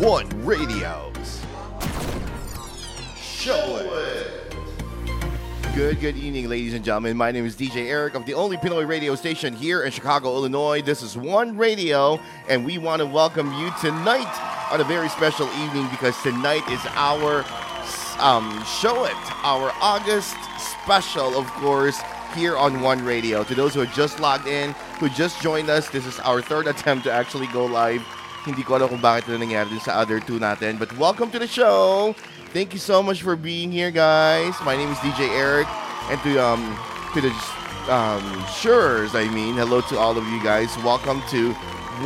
One Radio's Show It! Good evening, ladies and gentlemen. My name is DJ Eric of the only Pinoy radio station here in Chicago, Illinois. This is One Radio, and we want to welcome you tonight on a very special evening because tonight is our Show It, our August special, of course, here on One Radio. To those who have just logged in, who just joined us, this is our third attempt to actually go live. Hindi ko alam kung bakit ito nangyari din sa other two natin. But welcome to the show. Thank you so much for being here, guys. My name is DJ Eric. And to the Shurs, hello to all of you guys. Welcome to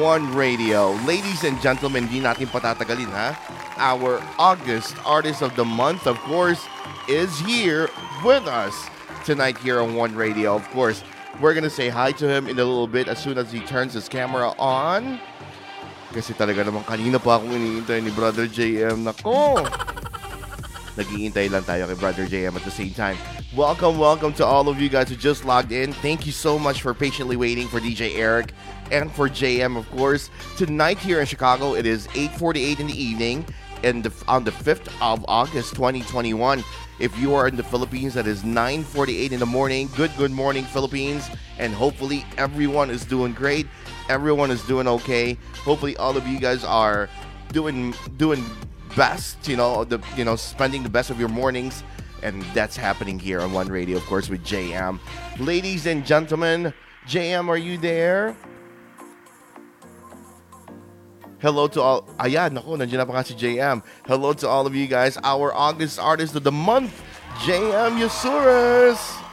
One Radio. Ladies and gentlemen, di natin patatagalin, ha? Our August Artist of the Month, of course, is here with us tonight here on One Radio. Of course, we're gonna say hi to him in a little bit as soon as he turns his camera on. Kasi talaga naman kanina pa akong iniintay ni Brother JM. Nako! Nag-iintay lang tayo kay Brother JM at the same time. Welcome to all of you guys who just logged in. Thank you so much for patiently waiting for DJ Eric and for JM, of course. Tonight here in Chicago, it is 8:48 in the evening and on the 5th of August, 2021. If you are in the Philippines, that is 9:48 in the morning. Good morning, Philippines. And hopefully everyone is doing great. Everyone is doing okay. Hopefully, all of you guys are doing best. Spending the best of your mornings, and that's happening here on One Radio, of course, with JM. Ladies and gentlemen, JM, are you there? Hello to all. Ayan, ako nandiyan na pa nga si JM. Hello to all of you guys. Our August Artist of the Month, JM Yosuris.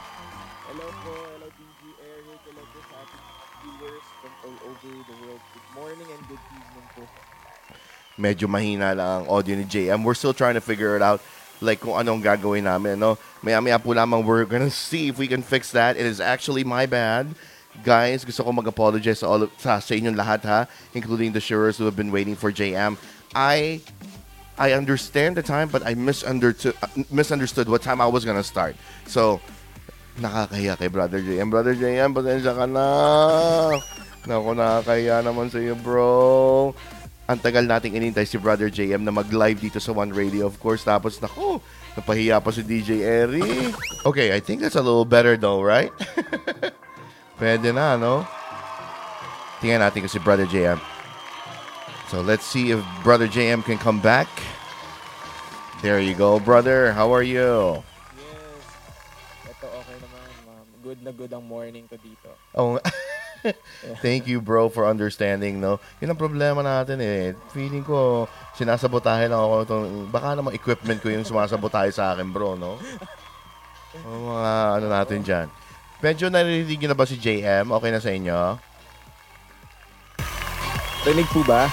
Medyo mahina lang ang audio ni JM. We're still trying to figure it out, like kung anong gagawin namin, no? Maya-maya po lamang we're gonna see if we can fix that. It is actually my bad. Guys, gusto ko mag-apologize sa inyong lahat, ha? Including the Shurers who have been waiting for JM. I understand the time, but I misunderstood what time I was gonna start. So, nakakahiya kay Brother JM. Brother JM, pasensya ka na. Naku, nakakahiya naman sa iyo, bro. Ang tagal nating inintay si Brother JM na mag-live dito sa One Radio, of course. Tapos, naku, napahiya pa si DJ Eric. Okay, I think that's a little better though, right? Pwede na, no? Tingnan natin kasi Brother JM. So, let's see if Brother JM can come back. There you go, brother. How are you? Yes. Ito, okay naman, ma'am. Good na good ang morning ko dito. Oh, thank you, bro, for understanding, no? Yun ang problema natin, eh. Feeling ko, sinasabotahe lang ako itong, baka naman equipment ko yung sumasabotahe sa akin, bro, no? O mga ano natin dyan. Medyo naririnig na ba si JM? Okay na sa inyo? Rinig po ba?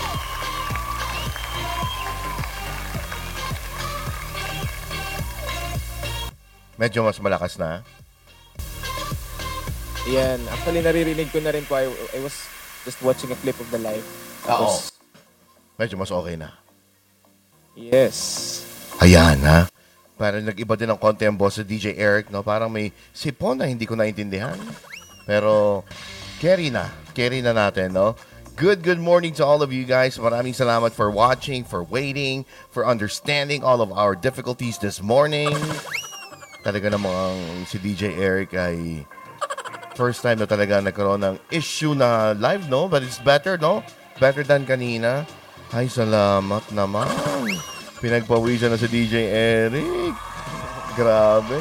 Medyo mas malakas na. Yan. Actually, naririnig ko na rin po. I was just watching a clip of the live. Tapos, medyo mas okay na. Yes. Ayan, ha? Parang nag-iba din ang konti ang boss sa DJ Eric, no? Parang may sipon na hindi ko naintindihan. Pero, carry na. Carry na natin, no? Good morning to all of you guys. Maraming salamat for watching, for waiting, for understanding all of our difficulties this morning. Talaga namang si DJ Eric ay... First time na talaga nagkaroon ng issue na live, no? But it's better, no? Better than kanina. Ay, salamat naman. Pinagpawisan na si DJ Eric. Grabe.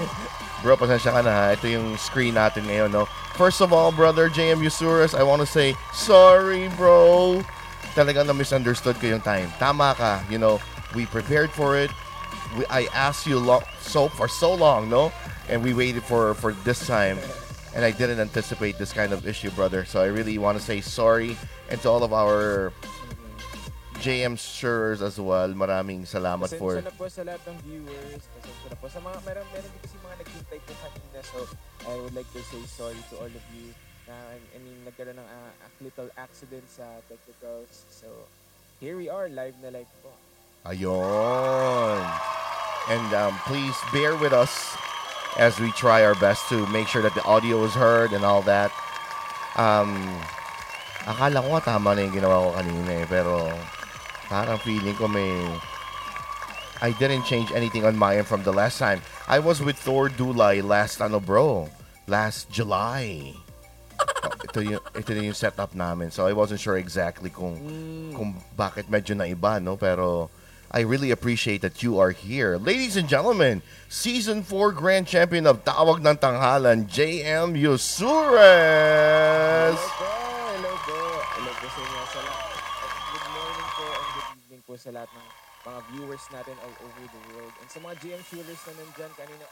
Bro, pasensya ka na, ha? Ito yung screen natin ngayon, no? First of all, brother, JM Yosuris, I want to say, sorry, bro. Talagang na-misunderstood ko yung time. Tama ka. You know, we prepared for it. I asked you for so long, no? And we waited for this time. And I didn't anticipate this kind of issue, brother. So I really want to say sorry. And to all of our JM Shurers as well, maraming salamat pasensya for... Pasensya na po sa lahat ng viewers. Pasensya na po sa mga... Meron din kasi mga nag-intay po kanina. So I would like to say sorry to all of you. Nagkaroon ng little accident sa technicals. So here we are, live na live po. Ayun! And please bear with us as we try our best to make sure that the audio is heard and all that. Akala ko nga tama na yung ginawa ko kanina, eh, pero Parang feeling ko may... I didn't change anything on my end from the last time. I was with Thor Dulay last July. Ito yung setup namin. So I wasn't sure exactly kung bakit medyo naiba, no? Pero I really appreciate that you are here. Ladies and gentlemen, Season 4 Grand Champion of Tawag ng Tanghalan, JM Yosuris! Hello po sa inyo. Good morning po and good evening po sa lahat ng mga viewers natin all over the world. And sa mga GM viewers na nandyan kanina,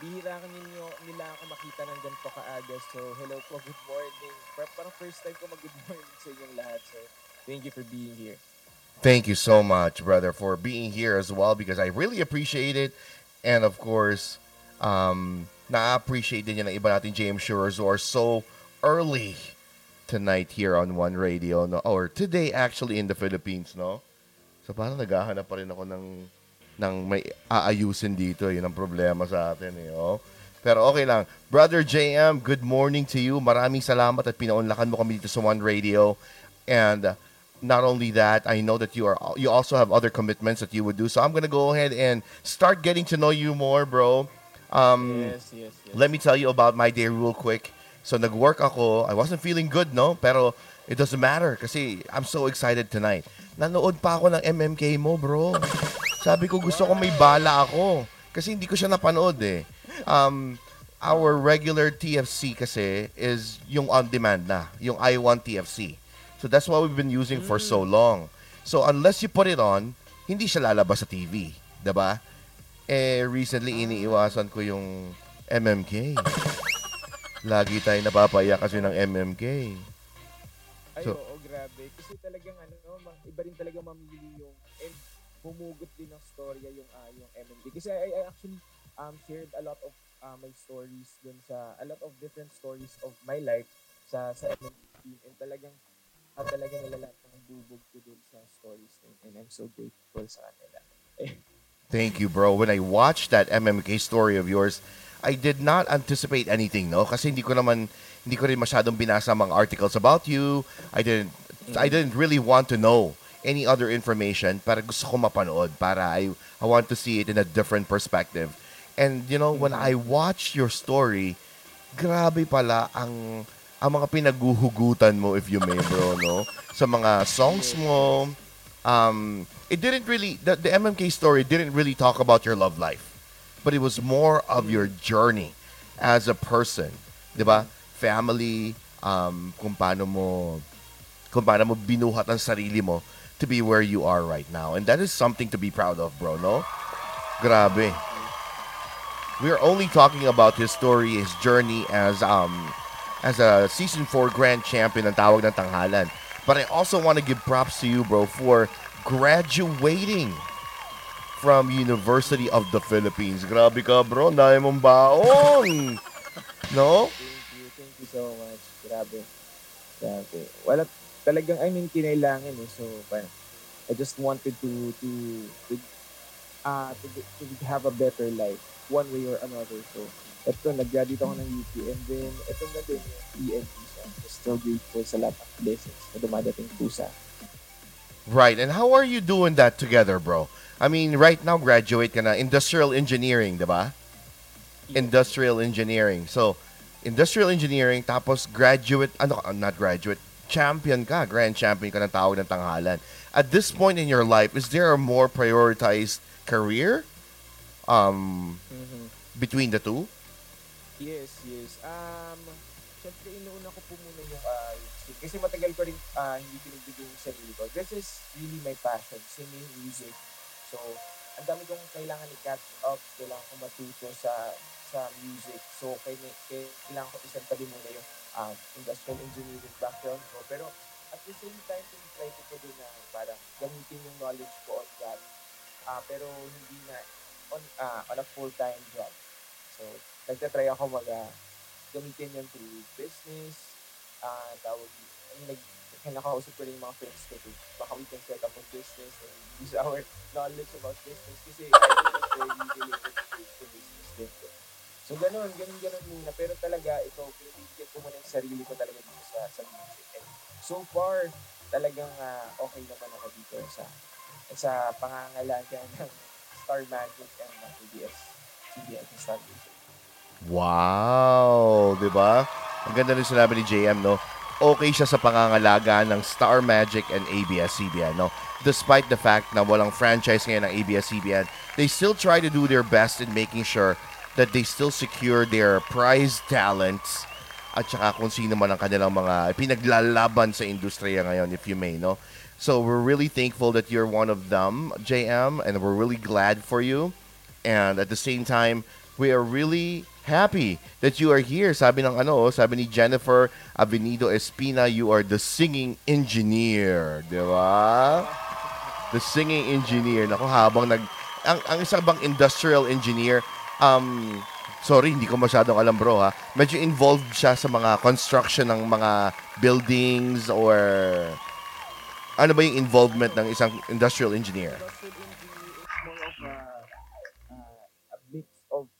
bihira nila ako makita nandyan po kaaga. So, hello po, good morning. Parang first time ko mag-good morning sa inyong lahat. So, thank you for being here. Thank you so much, brother, for being here as well because I really appreciate it. And of course, na-appreciate din yan ang iba natin GM viewers who are so early tonight here on One Radio, no? Or today actually in the Philippines, no? So parang naghahanap pa rin ako ng may aayusin dito. Yun ang problema sa atin. Eh, oh. Pero okay lang. Brother JM, good morning to you. Maraming salamat at pinaunlakan mo kami dito sa One Radio. And not only that, I know that you also have other commitments that you would do. So I'm gonna go ahead and start getting to know you more, bro. Yes. Let me tell you about my day real quick. So nag-work ako. I wasn't feeling good, no? Pero it doesn't matter kasi I'm so excited tonight. Nanood pa ako ng MMK mo, bro. Sabi ko, gusto ko may bala ako. Kasi hindi ko siya napanood, eh. Our regular TFC kasi is yung on-demand na. Yung I Want TFC. So that's what we've been using for so long. So unless you put it on, hindi siya lalabas sa TV. Diba? Eh, recently, iniiwasan ko yung MMK. Lagi tayo napapaya kasi ng MMK. So, ay, oo, grabe. Kasi talagang iba rin talaga mamili yung and humugot din ng storya yung MMK. Kasi I actually shared a lot of my stories dun sa a lot of different stories of my life sa MMK team and talagang nalalat ng bubog ko dun sa stories and I'm so grateful sa kanila. Thank you, bro. When I watched that MMK story of yours, I did not anticipate anything, no? Kasi hindi ko rin masyadong binasa mga articles about you. I didn't really want to know any other information para gusto ko mapanood para I want to see it in a different perspective. And you know, when I watch your story, grabe pala ang mga pinaguhugutan mo, if you may, bro, no? Sa mga songs mo. It didn't really the MMK story didn't really talk about your love life, but it was more of your journey as a person, diba? Family, kung paano mo binuhat ang sarili mo to be where you are right now. And that is something to be proud of, bro, no? Grabe. We're only talking about his story, his journey as a Season 4 Grand Champion ng Tawag ng Tanghalan. But I also want to give props to you, bro, for graduating from University of the Philippines. Grabe ka, bro. Dahil mong baon. No? Thank you so much. Grabe. Wala talagang, I mean, kinailangan eh. So, I just wanted to have a better life, one way or another. So, eto, nag-graduate ako ng UP. And then, eto na din yung ENT. So, I'm still grateful sa lahat ng blessings na dumadating po sa. Right. And how are you doing that together, bro? I mean, right now, graduate ka na. Industrial engineering, diba? Yeah. Industrial engineering. So, industrial engineering, tapos graduate, not graduate, champion ka, grand champion ka ng Tawag ng Tanghalan. At this point in your life, is there a more prioritized career between the two? Yes. Siyempre, inuuna ko po muna yung singing. Kasi matagal ko rin hindi pinagbigay yung sarili ko. This is really my passion, singing, music. So, ang dami kong kailangan i-catch up, kailangan ko matuto sa music. So, kailangan ko isantabi muna yung industrial engineering background ko. Pero at the same time, tinitry ko din na parang gamitin yung knowledge ko on that. Pero hindi na on a full-time job. So, nagtatry ako gamitin yung through business. Nakausap ko rin yung mga friends ko too. Baka we can set up on business and use our knowledge about business kasi I think it's very related to business din. So, ganun muna. Pero talaga, ito, pinibigyan ko muna yung sarili ko talaga dito sa music. And so far, talagang okay naman ako dito sa pangangalaga ng Star Magic and ABS-CBN at Star Magic. Wow! Diba? Ang ganda rin sinabi ni JM, no? Okay siya sa pangangalaga ng Star Magic and ABS-CBN, no? Despite the fact na walang franchise ngayon ng ABS-CBN, they still try to do their best in making sure that they still secure their prized talents at saka kung sino man ang kanilang mga pinaglalaban sa industriya ngayon, if you may, no? So we're really thankful that you're one of them, JM, and we're really glad for you. And at the same time, we are really happy that you are here. Sabi ni Jennifer Avenido Espina, you are the singing engineer, di ba? The singing engineer. Naku, ang isang bang industrial engineer, sorry, hindi ko masyadong alam, bro, ha? Medyo involved siya sa mga construction ng mga buildings or ano ba yung involvement ng isang industrial engineer?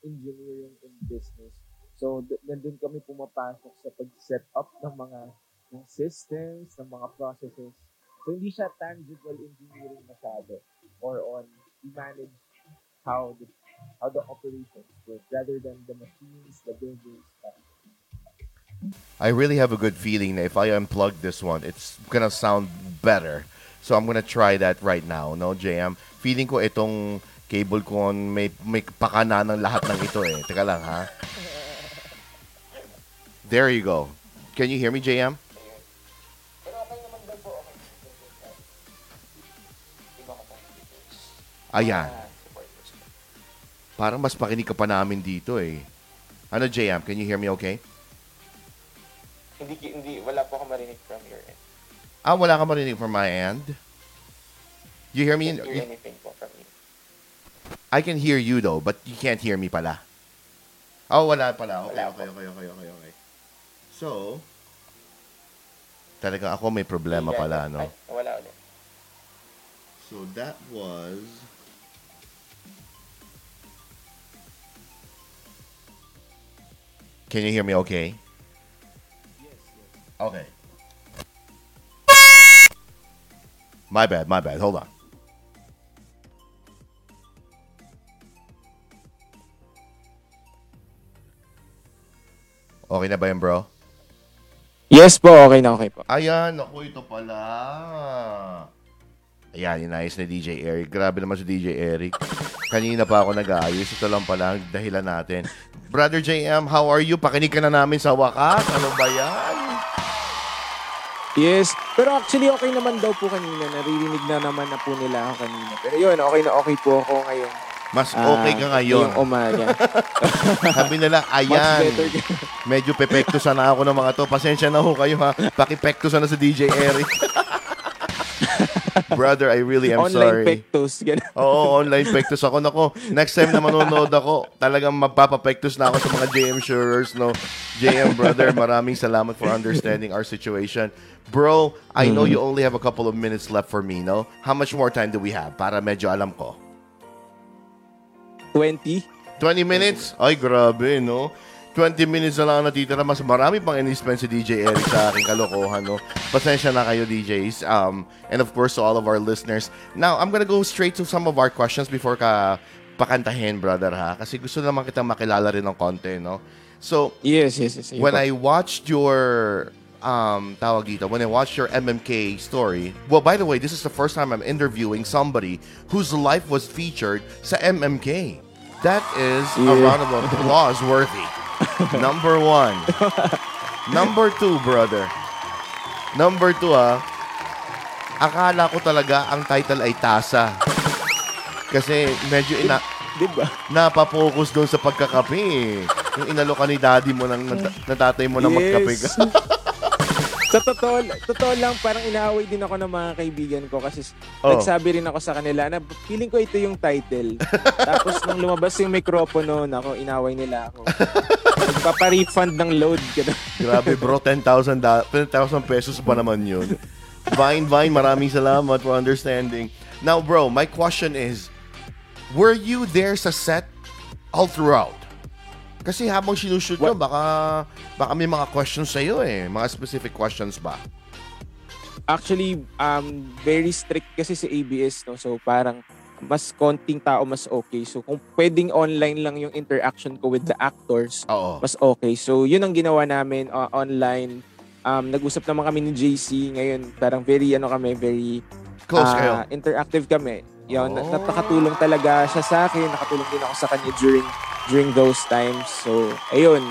Engineering and business. So, nandun kami pumapasok sa pag-set up ng mga systems, ng mga processes. So, hindi siya tangible engineering masyado or on manage how the operations work rather than the machines, the buildings. I really have a good feeling that if I unplug this one, it's gonna sound better. So, I'm gonna try that right now, no, JM? Feeling ko itong cable ko may pakana ng lahat ng ito eh. Teka lang, ha? There you go. Can you hear me, JM? Ayan. Parang mas pakinig ka pa namin dito eh. Ano, JM? Can you hear me okay? Hindi. Wala po akong marinig from your end. Ah, wala kang marinig from my end? You hear me? I can't hear anything po from you. I can hear you though, but you can't hear me pala. Oh, wala pala. Okay. So, talaga ako may problema pala, no? Wala ulit. So, that was... Can you hear me okay? Yes. Okay. My bad. Hold on. Okay na ba yan, bro? Yes po, okay po. Ayan, ako ito pala. Ayan, inayos na DJ Eric. Grabe naman si DJ Eric. Kanina pa ako nag-aayos. Ito lang pala ang dahilan natin. Brother JM, how are you? Pakinig ka na namin sa wakas. Ano ba yan? Yes, pero actually okay naman daw po kanina. Naririnig na naman na po nila ako kanina. Pero yun, okay na okay po ako ngayon. Mas okay ka ngayon. Yung umaga. Sabi nila, ayan. Medyo pepektusan na ako ng mga to. Pasensya na ho kayo, ha. Pakipektusan na sa DJ Eric. Brother, I really am sorry. Online pektus. Oo, online pektus ako. Nako, next time na manonood ako, talagang magpapapektus na ako sa mga JM Yosurers, no? JM, brother, maraming salamat for understanding our situation. Bro, I know you only have a couple of minutes left for me, no? How much more time do we have? Para medyo alam ko. 20 minutes? Ay, grabe, no? 20 minutes na lang natitira. Mas marami pang in-spend si DJ Eric sa aking kalokohan, no? Pasensya na kayo, DJs. And of course, to all of our listeners. Now, I'm gonna go straight to some of our questions before ka pakantahin, brother, ha? Kasi gusto naman kitang makilala rin ng konti, no? So, yes. When I watched your... when I watched your MMK story. Well, by the way, this is the first time I'm interviewing somebody whose life was featured sa MMK. That is a round of applause worthy. Number one. Number two, brother. Number two, ha. Akala ko talaga ang title ay Tasa. Kasi medyo diba? Napapokus doon sa pagkakape. Yung inalokan ni daddy mo ng tatay mo na magkape ka. Sa totoo lang, parang inaaway din ako ng mga kaibigan ko kasi nagsabi rin ako sa kanila na feeling ko ito yung title. Tapos nung lumabas yung mikropono, nako, inaaway nila ako. Nagpaparefund ng load. Grabe, bro, 10,000 pesos pa naman yun. Vine, maraming salamat for understanding. Now, bro, my question is, were you there sa set all throughout? Kasi habang sinushoot nyo, baka may mga questions sa'yo eh. Mga specific questions ba? Actually, very strict kasi si ABS, no? So parang mas konting tao mas okay. So kung pwedeng online lang yung interaction ko with the actors, oo, mas okay. So yun ang ginawa namin online. Nag-usap naman kami ni JC ngayon. Parang very ano kami, very close kayo. Interactive kami. Yun, oh, nakatulong talaga siya sa akin. Nakatulong din ako sa kanya during those times. So ayun.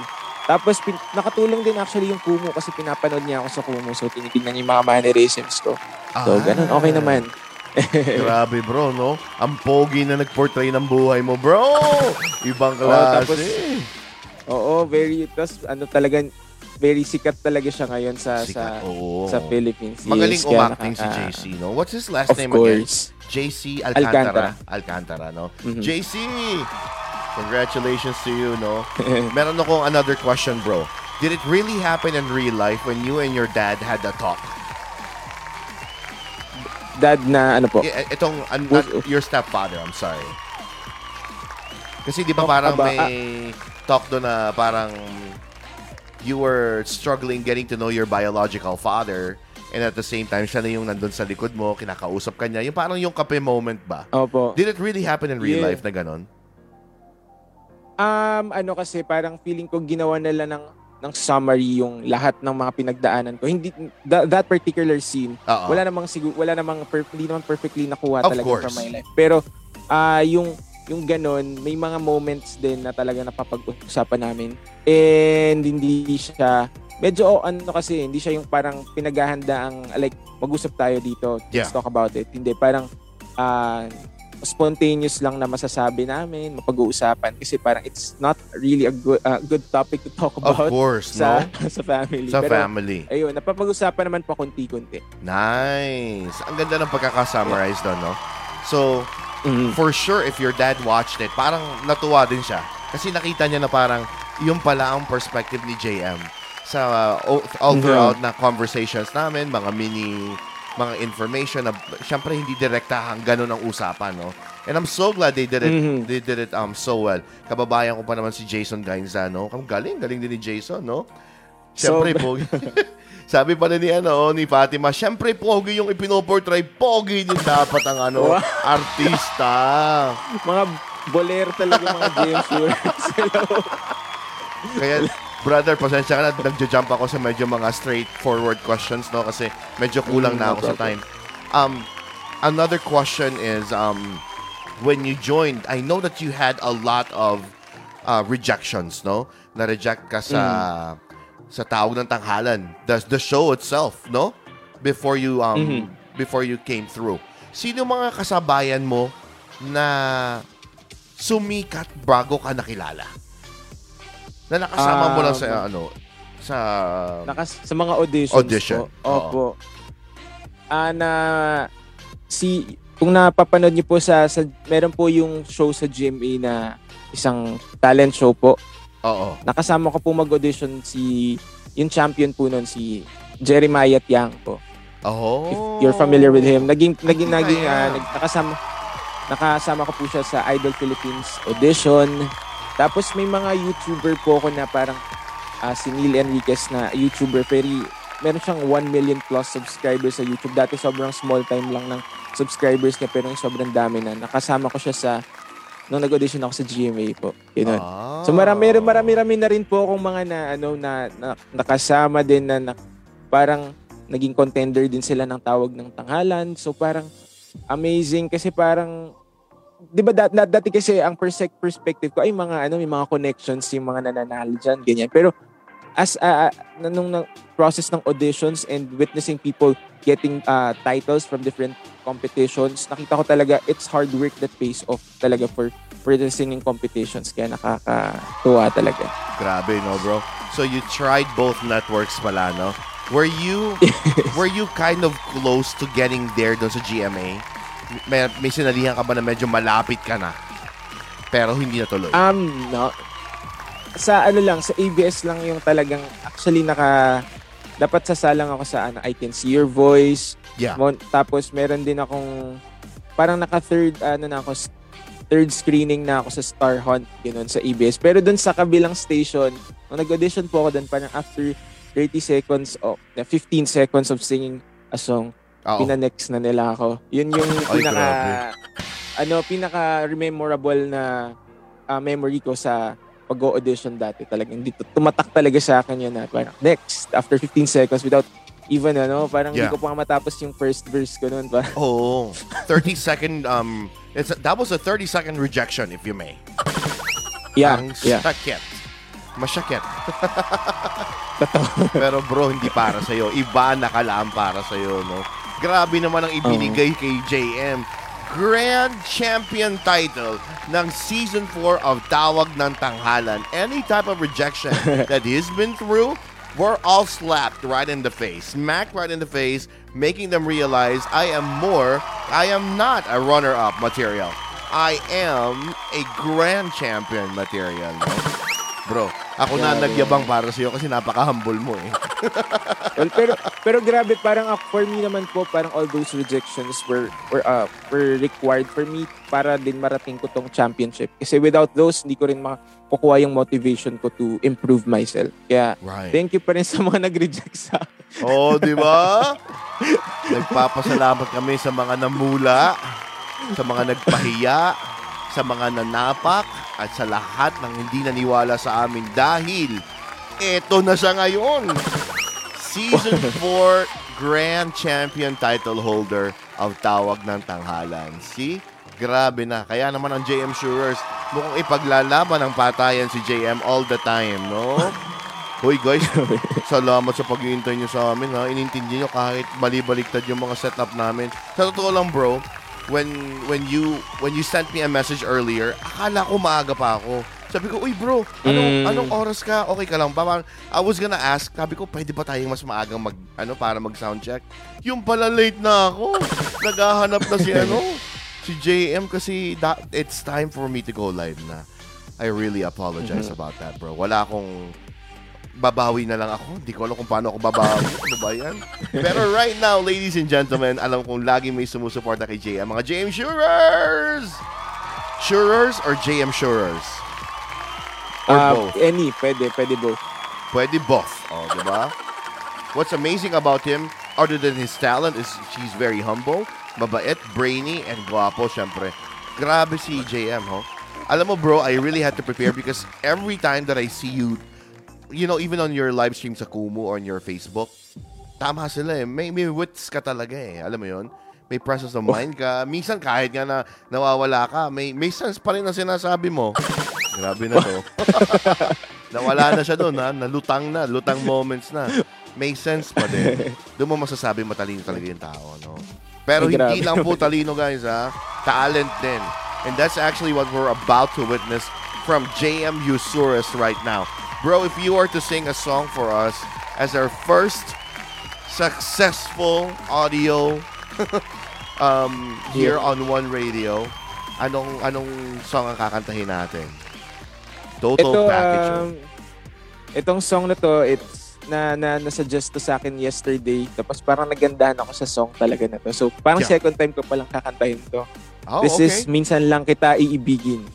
Tapos nakatulong din actually yung Kumu kasi pinapanood niya ako sa Kumu. So tinitingnan niya yung mga mannerisms ko. So ganun, okay naman. Grabe bro, no? Ang pogi na nag-portray ng buhay mo, bro! Ibang klase. Oo, very, tapos ano talaga, very sikat talaga siya ngayon sa Philippines. Magaling umacting si JC, no? What's his last name again? JC Alcantara. Alcantara, no? Mm-hmm. JC! Congratulations to you, no? Meron akong another question, bro. Did it really happen in real life when you and your dad had a talk? Dad na ano po? Itong, your stepfather, I'm sorry. Kasi di ba parang may talk doon na parang you were struggling getting to know your biological father and at the same time, siya na yung nandun sa likod mo, kinakausap ka niya. Yung parang yung kape moment ba? Opo. Did it really happen in real life na ganon? Ano kasi, parang feeling ko ginawa nila ng summary yung lahat ng mga pinagdaanan ko. Hindi that particular scene, uh-oh, wala namang perfectly nakuha of talaga course from my life. Pero yung ganun, may mga moments din na talaga napapag-usapan namin. And hindi siya medyo kasi hindi siya yung parang pinaghahandaang like mag-usap tayo dito, let's talk about it. Hindi parang spontaneous lang na masasabi namin, mapag-uusapan kasi parang it's not really a good topic to talk about, of course, sa family. Sa family. Ayun, napapag-usapan naman pa konti-konti. Nice. Ang ganda ng pagkakasummarize doon, no? So, for sure, if your dad watched it, parang natuwa din siya. Kasi nakita niya na parang yung pala ang perspective ni JM sa all throughout na conversations namin, mga mini mga information na syempre hindi direktahang ganun ang usapan, no? And I'm so glad they did it so well. Kababayan ko pa naman si Jason Gainza, no? Ang galing din ni Jason, no? Syempre pogi. Sabi pa ni ni Fatima, syempre pogi yung ipinoportray, pogi din dapat ang artista. Mga boler talaga mga James Yosuris. Kaya brother, pasensya ka na. Nagja-jump ako sa medyo mga straightforward questions, no? Kasi medyo kulang na ako sa time. Another question is, when you joined, I know that you had a lot of rejections, no? Na-reject ka sa Tawag ng Tanghalan. The show itself, no? Before you came through. Sino mga kasabayan mo na sumikat bago ka nakilala? Na nakasama mo lang sa sa mga audition. Opo. Kung napapanood niyo po sa meron po yung show sa GMA na isang talent show po. Oo. Nakasama ko po mag-audition yung champion po noon si Jeremiah Tiang po. Oh. If you're familiar with him, nakasama ko po siya sa Idol Philippines audition. Tapos may mga YouTuber po ako na parang si Neil Enriquez na YouTuber. Meron siyang 1 million plus subscribers sa YouTube. Dati sobrang small time lang ng subscribers niya pero sobrang dami na. Nakasama ko siya nung nag-audition ako sa GMA po. Yun. Oh. So marami na rin po akong mga na nakasama din na parang naging contender din sila ng Tawag ng Tanghalan. So parang amazing kasi parang diba dati kasi ang perspective ko ay may mga connections yung mga nananalo dyan, ganyan. Pero as nung process ng auditions and witnessing people getting titles from different competitions, nakita ko talaga it's hard work that pays off talaga for the singing competitions. Kaya nakakatuwa talaga. Grabe, no, bro? So you tried both networks pala, no? Were you kind of close to getting there doon sa GMA? May sinalihan ka ba na medyo malapit ka na pero hindi natuloy? No. Sa ABS lang yung talagang actually dapat sasalang ako sa I Can See Your Voice. Yeah. Tapos meron din akong parang third screening na ako sa Star Hunt ganoon sa ABS. Pero doon sa kabilang station, nung nag-audition po ako doon, parang after 15 seconds of singing a song. Uh-oh. Pinanext na nila ako. Yun yung pinaka-memorable na memory ko sa pag-audition dati. Talagang dito tumatak talaga sa akin yun na parang next after 15 seconds without even parang hindi ko pa matapos yung first verse ko noon pa. Oh, 30 second that was a 30 second rejection if you may. Yeah. Ang sakit. Masakit. Pero bro, hindi para sa'yo. Iba nakalaan para sa'yo, no? Grabe naman ang ibinigay kay JM. Grand Champion title ng Season 4 of Tawag ng Tanghalan. Any type of rejection that he's been through, we're all slapped right in the face. Smacked right in the face, making them realize, I am not a runner-up material. I am a Grand Champion material, no? Bro, ako na nagyabang para sa'yo kasi napaka-humble mo eh. Well, pero grabe, parang for me naman po, parang all those rejections were required for me para din marating ko tong championship. Kasi without those, hindi ko rin makukuha yung motivation ko to improve myself. Kaya, thank you pa rin sa mga nag-reject sa akin. Oh, di ba? Nagpapasalamat kami sa mga namula, sa mga nagpahiya, sa mga nanapak, at sa lahat ng hindi naniwala sa amin dahil eto na siya ngayon. Season 4 Grand Champion title holder of Tawag ng Tanghalan. See? Grabe na. Kaya naman ang JM Yosuris mukhang ipaglalaban ang patayan si JM all the time, no? Hoy guys, salamat sa pag-iintay nyo sa amin. Inintindi nyo kahit balibaliktad yung mga setup namin. Sa totoo lang bro, when you sent me a message earlier, akala ko maaga pa ako. Sabi ko, uy bro, anong oras ka? Okay ka lang ba? I was gonna ask, sabi ko, pwede ba tayong mas maagang para mag-soundcheck? Yung pala late na ako. Naghahanap na si JM kasi it's time for me to go live na. I really apologize about that, bro. Wala akong babawi na lang ako. Hindi ko alam kung paano ako babawi. Ano ba yan? Pero right now, ladies and gentlemen, alam kong lagi may sumusuporta kay JM. Mga JM Yosuris! Yosuris or JM Yosuris? Or both? Any. Pwede both. Pwede both. Oh, diba? What's amazing about him, other than his talent, is he's very humble, mabait, brainy, and guwapo, syempre. Grabe si JM, ho? Alam mo, bro, I really had to prepare because every time that I see you, even on your live stream sa Kumu or on your Facebook, tama sila eh. May wits ka talaga eh. Alam mo yun? May presence of mind ka. Minsan kahit nga na nawawala ka, may sense pa rin ang sinasabi mo. Grabe na to. Nawala na siya doon ha. Nalutang na. Lutang moments na. May sense pa din. Doon mo masasabi matalino talaga yung tao. No? Pero hindi lang po talino guys ha. Talent din. And that's actually what we're about to witness from JM Yosuris right now. Bro, if you are to sing a song for us as our first successful audio here on One Radio, anong song ang kakantahin natin? Total package. Itong song na to, it's na-suggest to sa akin yesterday. Tapos parang nagandahan ako sa song talaga na to. So parang second time ko palang kakantahin to. Oh, This is Minsan Lang Kita Iibigin.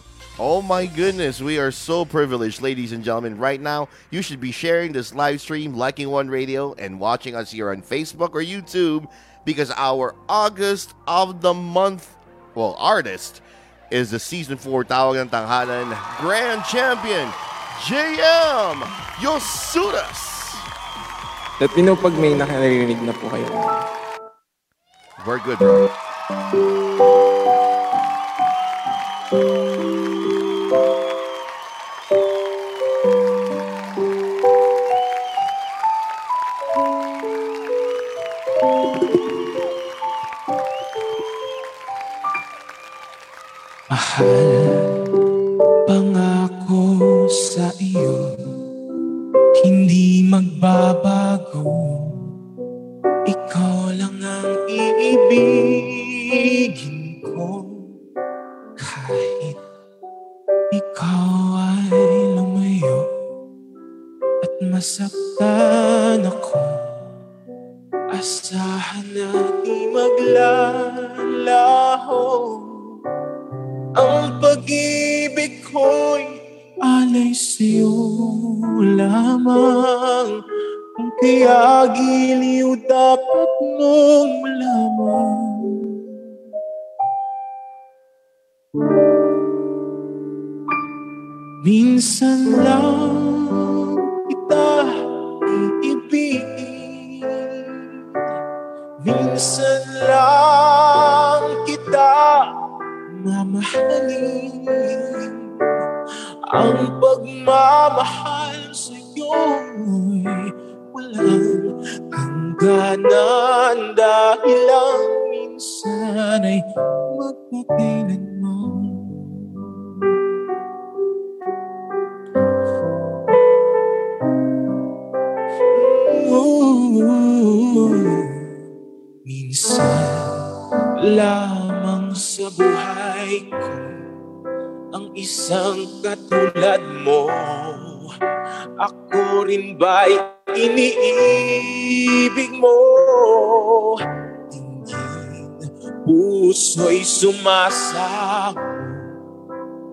Oh my goodness, we are so privileged, ladies and gentlemen. Right now, you should be sharing this live stream, liking One Radio, and watching us here on Facebook or YouTube because our August of the month, artist, is the Season 4 Tawag ng Tanghalan Grand Champion, JM Yosuris. Let me know pag may nakaririnig na po kayo. Very good, bro. Mahal, pangako sa iyo, hindi magbabago. Ikaw lang ang iibigin ko, kahit ikaw ay lumayo at masaktan ako. Asahan na di maglalaho. Ang pag-ibig ko'y alay sa'yo lamang. Kaya giliw dapat mong malaman. Minsan lang kita iibigin, minsan lang kita mamahalin. Ang pagmamahal sa'yo ay walang hangganan, dahil lang minsan ay magpakailanman. Minsan lamang sa buhay ko ang isang katulad mo. Ako rin ba'y iniibig mo? Tingin, puso'y sumasak,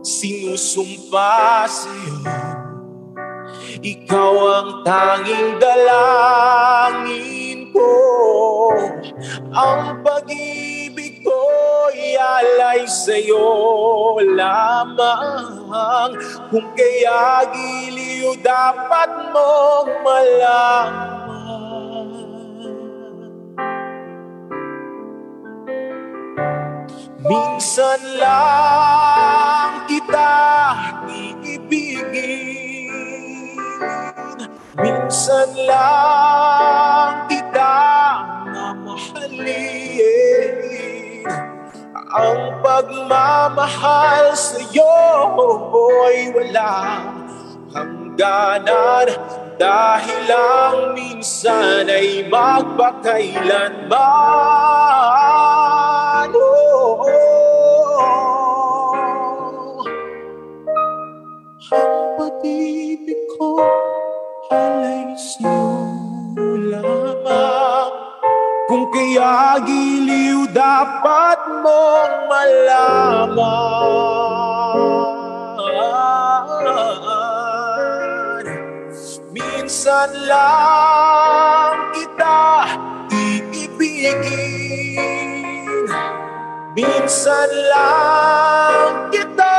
sinusumpa sa'yo. Ikaw ang tanging dalangin ko. Ang pag-ibig ko'y alay sa'yo lamang. Kung kaya giliw dapat mong malaman. Minsan lang kita iibigin, minsan lang kita mamahalin. Ang pagmamahal sa'yo ay walang hangganan, dahil lang minsan ay magpakailanman. Oh, oh. Ang pag-ibig ko alay sa'yo lamang. Kung kaya giliw dapat mong malaman. Minsan lang kita iibigin, minsan lang kita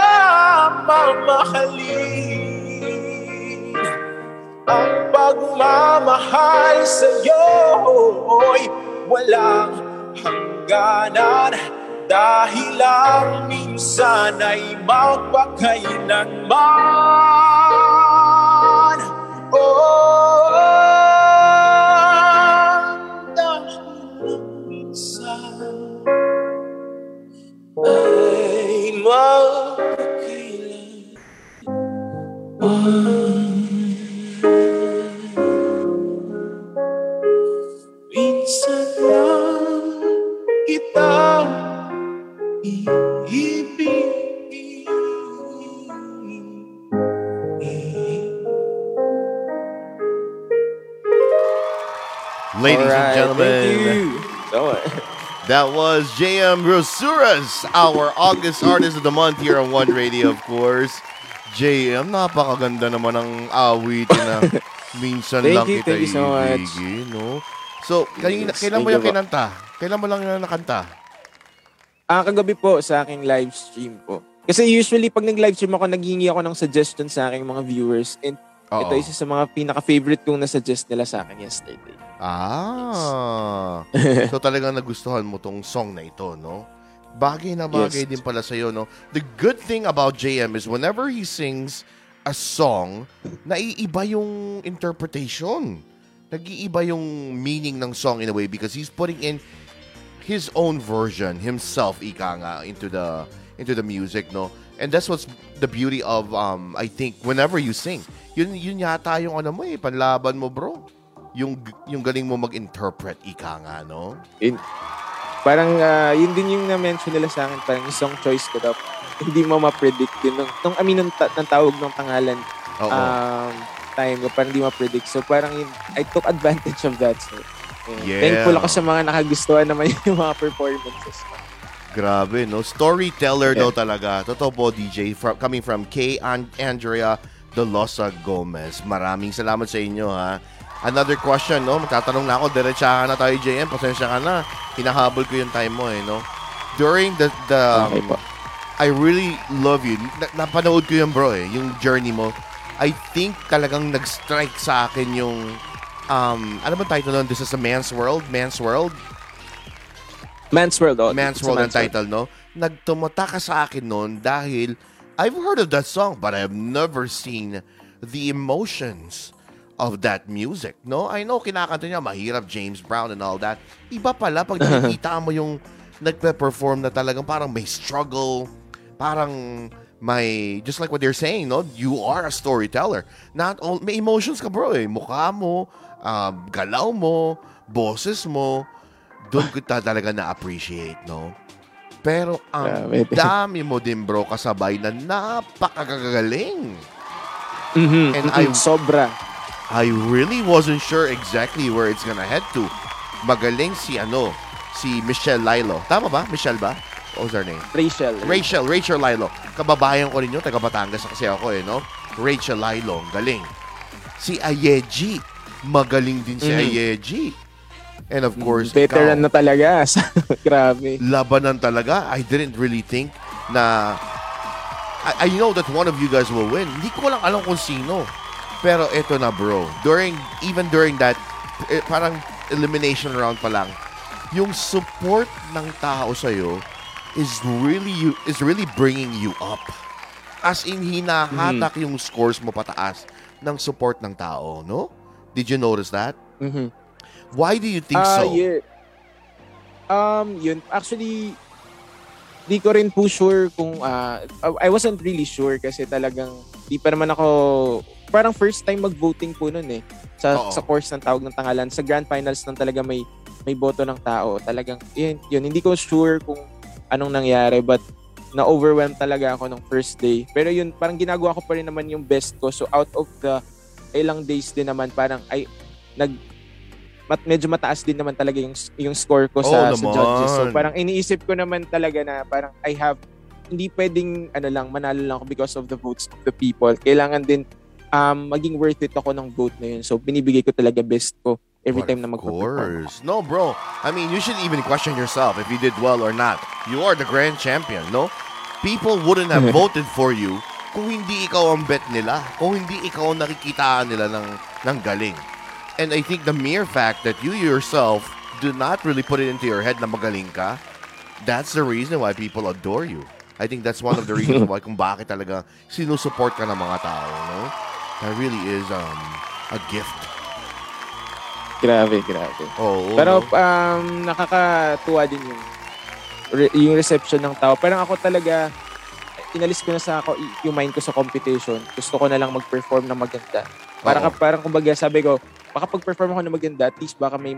mamahalin. Ang pagmamahal sa'yo ay walang hangganan, dahil lang minsan ay magpakailanman. Oh, dahil minsan ay magpakailanman. Ladies and gentlemen, that was JM Yosuris, our August Artist of the Month here on One Radio, of course. JM, napakaganda naman ang awit na minsan lang kita iibigin. No? So, kailan mo yung kinanta? Kailan mo lang yung nakanta? Kagabi po sa aking live stream po. Kasi usually, pag nag-live stream ako, naghingi ako ng suggestion sa aking mga viewers. And uh-oh, ito isa sa mga pinaka-favorite kong nasuggest nila sa akin yesterday. Ah. Yes. So talagang nagustuhan mo tong song na ito, no? Bagay na bagay yes din pala sa'yo, no? The good thing about JM is whenever he sings a song, naiiba yung interpretation. Nag-iiba yung meaning ng song in a way because he's putting in his own version, himself, ika nga, into the music, no? And that's what's the beauty of, I think, whenever you sing. Yun yata yung ano mo eh, panlaban mo, bro. Yung galing mo mag-interpret, ika nga, no? Parang, yun din yung na-mention nila sa akin, parang isang choice ko daw. Hindi mo ma-predict din. Nung ng tawag ng pangalan, time ko, parang hindi ma-predict. So, parang yun, I took advantage of that. So, yeah. Thankful ako sa mga nakagustuhan naman yung mga performances. Grabe, no? Storyteller daw talaga. Totoo po, DJ. Coming from Kay Andrea De Losa Gomez. Maraming salamat sa inyo, ha? Another question, no? Magtatanong na ako. Diretsahan na tayo, JM. Pasensya ka na. Hinahabol ko yung time mo, eh, no? During the I really love you. Napanood ko yung bro, eh. Yung journey mo. I think talagang nag-strike sa akin yung ano ba title nun? This is a Man's World? Man's World? Man's World, oh. Man's World ang title, no? Nagtumata ka sa akin nun dahil I've heard of that song but I've never seen the emotions of that music, no? I know, kinakanta niya, mahirap, James Brown and all that. Iba pala pag nakikita mo yung nagpe-perform na talagang parang may struggle, parang may, just like what they're saying, no? You are a storyteller. Not all, may emotions ka, bro, eh. Mukha mo, galaw mo, boses mo, doon ko talaga na-appreciate, no? Pero ang dami mo din, bro, kasabay na napakagagaling. Mm-hmm. And I really wasn't sure exactly where it's gonna head to. Magaling si ano, si Michelle Lilo. Tama ba? Michelle ba? What was her name? Rachel. Rachel Lilo. Kababayan ko rin yun. Taga Batangas kasi ako eh, no? Rachel Lilo. Galing. Si Ayeji. Magaling din si Ayeji. And of course, veteran na talaga. Grabe. Labanan talaga. I didn't really think na... I know that one of you guys will win. Hindi ko lang alam kung sino. Pero eto na bro, during that, parang elimination round pa lang, yung support ng tao sa'yo is really bringing you up. As in, hinahatak yung scores mo pataas ng support ng tao, no? Did you notice that? Mm-hmm. Why do you think so? Yeah. Yun, actually, di ko rin po sure kung, I wasn't really sure kasi talagang, di pa naman ako... Parang first time mag-voting po nun eh. Sa course ng Tawag ng Tanghalan. Sa grand finals nang talaga may boto ng tao. Talagang, yun. Hindi ko sure kung anong nangyari. But, na-overwhelm talaga ako nung first day. Pero yun, parang ginagawa ko pa rin naman yung best ko. So, out of the ilang days din naman, parang medyo mataas din naman talaga yung score ko sa judges. So, parang iniisip ko naman talaga na parang hindi pwedeng, manalo lang ako because of the votes of the people. Kailangan din maging worth it ako ng vote na yun. So, binibigay ko talaga best ko every time na mag-perform. Of course. No, bro. I mean, you should even question yourself if you did well or not. You are the grand champion, no? People wouldn't have voted for you kung hindi ikaw ang bet nila. Kung hindi ikaw ang nakikitaan nila ng galing. And I think the mere fact that you yourself do not really put it into your head na magaling ka, that's the reason why people adore you. I think that's one of the reasons why kung bakit talaga sinusupport ka ng mga tao, no? That really is a gift. Grabe. Oo. Pero nakakatuwa din yung reception ng tao. Parang ako talaga, inalis ko na yung mind ko sa competition. Gusto ko na lang mag-perform ng maganda. Parang kumbaga sabi ko, baka pag-perform ako ng maganda, at least baka may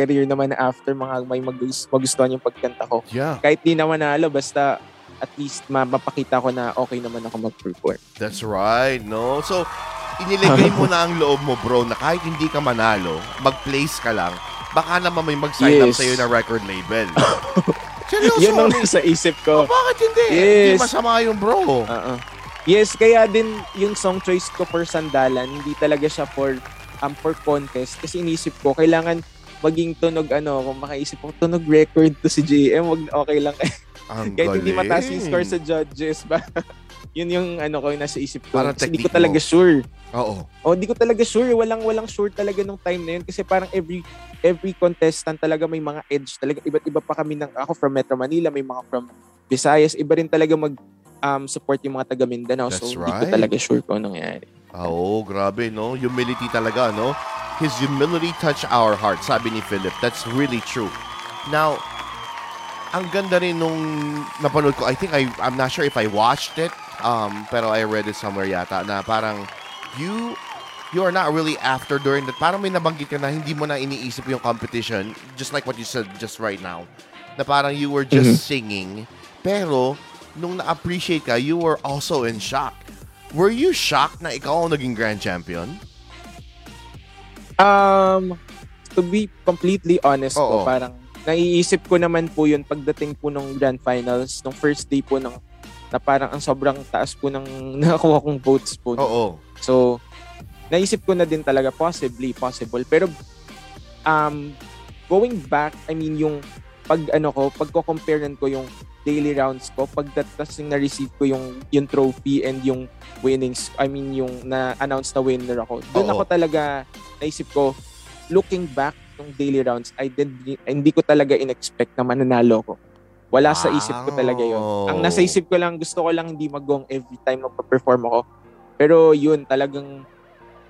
career naman na after may magustuhan yung pagkanta ko. Yeah. Kahit di naman nalo, basta... at least mapakita ko na okay naman ako mag-perform. That's right, no? So, iniligay mo na ang loob mo, bro, na kahit hindi ka manalo, mag-place ka lang, baka naman may mag-sign up sa'yo na record label. Seryoso? Yun ang sa isip ko. Oh, bakit hindi? Yes. Hindi masama yung bro. Yes, kaya din yung song choice ko for Sandalan, hindi talaga siya for contest. Kasi inisip ko, kailangan maging tunog, kung makaisip ko, tunog record to si JM, okay lang kayo. Kahit hindi mataas yung score sa judges ba? Yun yung ko yung nasa isip ko. Kasi hindi ko talaga sure. Oo. Oh, hindi ko talaga sure. Walang sure talaga nung time na yun. Kasi parang every contestant talaga may mga edge. Talaga iba't iba pa kami ako from Metro Manila. May mga from Visayas. Iba rin talaga mag-support yung mga taga Mindanao. So, right. Hindi ko talaga sure kung anong nangyari. Oo, grabe, no? Humility talaga, no? His humility touched our heart, sabi ni Philip. That's really true. Now, ang ganda rin nung napanood ko. I think I'm not sure if I watched it, pero I read it somewhere yata na parang you are not really after during that. Parang may nabanggit ka na hindi mo na iniisip yung competition, just like what you said just right now, na parang you were just singing, pero nung na-appreciate ka, you were also in shock. Were you shocked na ikaw ang naging grand champion? To be completely honest ko, parang naiisip ko naman po yun pagdating po nung grand finals, nung first day po na parang ang sobrang taas po ng nakakuha kong votes po. Oo. So, naisip ko na din talaga possible. Pero going back, I mean, yung pagko-comparean ko yung daily rounds ko, pagdatas yung na-receive ko yung trophy and yung winnings, I mean, yung na-announce na winner ako. Doon ako talaga naisip ko, looking back yung daily rounds, hindi ko talaga in-expect na mananalo ko. Wala sa isip ko talaga yun. Ang nasa isip ko lang, gusto ko lang hindi mag-gong every time magpa-perform ako. Pero yun, talagang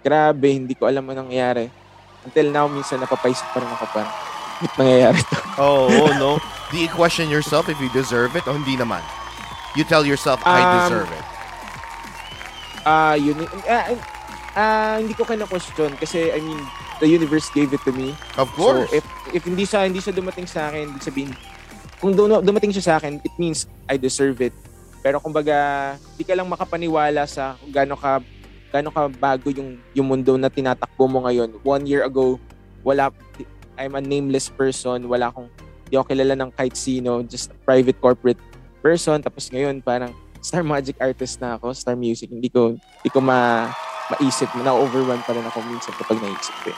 grabe, hindi ko alam anong nangyayari. Until now, minsan napapaisip pa rin ako pa. Bakit nangyayari to? No. Do you question yourself if you deserve it o hindi naman? You tell yourself, I deserve it. Hindi ko kina-question kasi, I mean, the universe gave it to me. Of course. So, if hindi siya dumating sa akin, sabihin, kung dumating siya sa akin, it means I deserve it. Pero kumbaga, di ka lang makapaniwala sa gaano ka bago yung mundo na tinatakbo mo ngayon. 1 year ago, I'm a nameless person, di ako kilala ng kahit sino, just a private corporate person. Tapos ngayon, parang Star Magic artist na ako, Star Music. Hindi ko maisip, na-overwhelm pa rin ako minsan kapag naisip ko.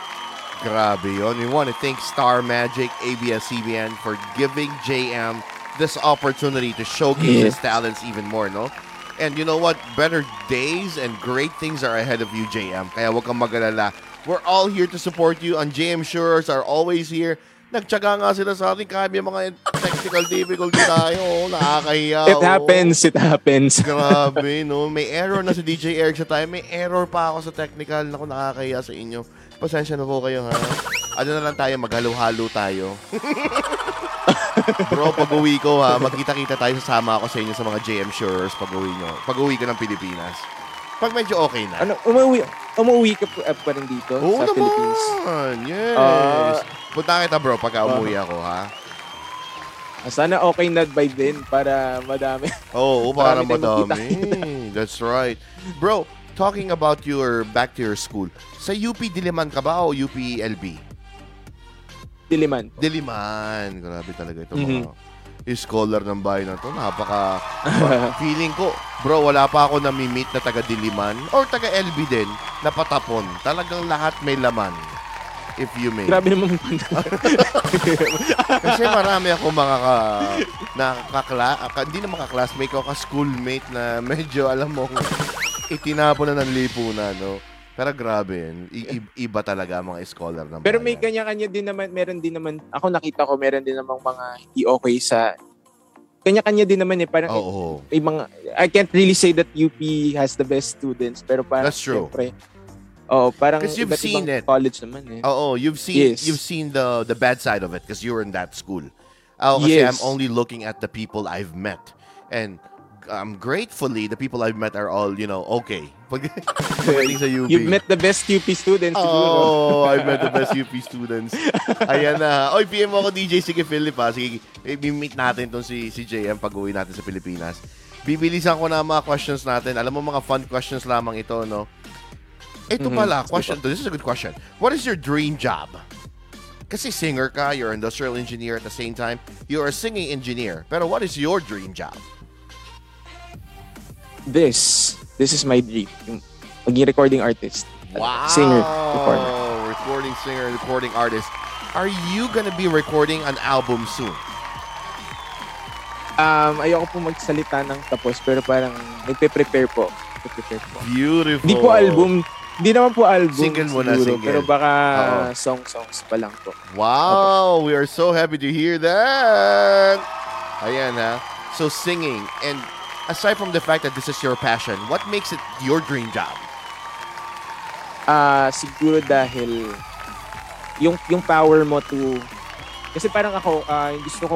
Grabe yun. We want to thank Star Magic, ABS-CBN for giving JM this opportunity to showcase his talents even more, no? And you know what? Better days and great things are ahead of you, JM. Kaya huwag kang mag-alala. We're all here to support you, and JM Yosuris are always here. Nagtyaga nga sila sa ating kahit yung mga technical difficulty tayo. Nakakahiya. It happens. Grabe, no? May error na si DJ Eric sa tayo. May error pa ako sa technical. Naku, nakakahiya sa inyo. Pasensya na po kayo, ha? Ano na lang tayo, maghalo-halo tayo. Bro, pag-uwi ko, ha? Magkita-kita tayo, sasama ako sa inyo sa mga JM Yosuris pag-uwi nyo. Pag-uwi ko ng Pilipinas. Pag medyo okay na. Ano, umuwi ka pa rin dito sa Philippines? Oo naman, yes. Punta kita, bro, pagka umuwi ako, ha? Sana okay na by then para madami. Para madami. That's right. Bro, talking about back to your school, sa UP Diliman ka ba o UP LB? Diliman. Grabe talaga ito. Mga scholar ng bahay na ito. Napaka feeling ko. Bro, wala pa ako nami-meet na taga Diliman or taga LB din na patapon. Talagang lahat may laman. If you may. Grabe naman. Kasi marami ako mga hindi na makaklasmate ko, ka-schoolmate na medyo alam mo itinapo na ng lipunan, no? Pero grabe yan. Iba talaga mga scholar naman. Pero may kanya-kanya din naman, ako nakita ko, meron din namang mga hindi okay sa, kanya-kanya din naman eh. Parang may mga, I can't really say that UP has the best students, pero parang, that's true. Siyempre, parang iba't seen ibang it. College naman eh. You've seen the bad side of it because you were in that school. Kasi I'm only looking at the people I've met. And gratefully, the people I've met are all, you know, okay. Sa UP. You've met the best UP students. I've met the best UP students. Ayan na. PM ako DJ. Sige, Philip, ha. Sige, i-meet natin itong si JM pag-uwi natin sa Pilipinas. Bibilisan ko na mga questions natin. Alam mo, mga fun questions lamang ito, no? Ito pala, question. This is a good question. What is your dream job? Kasi singer ka, you're an industrial engineer at the same time. You're a singing engineer. Pero what is your dream job? This is my dream. Maging recording artist. Wow! Singer, performer. Recording singer, recording artist. Are you gonna be recording an album soon? Ayoko po magsalita ng tapos, pero parang nagpe-prepare po. Beautiful. Hindi naman po album. Single muna, single. Pero baka songs pa lang po. Wow! Okay. We are so happy to hear that! Ayan, ha? So, singing. And aside from the fact that this is your passion, what makes it your dream job? Siguro dahil yung power mo to... Kasi parang ako, gusto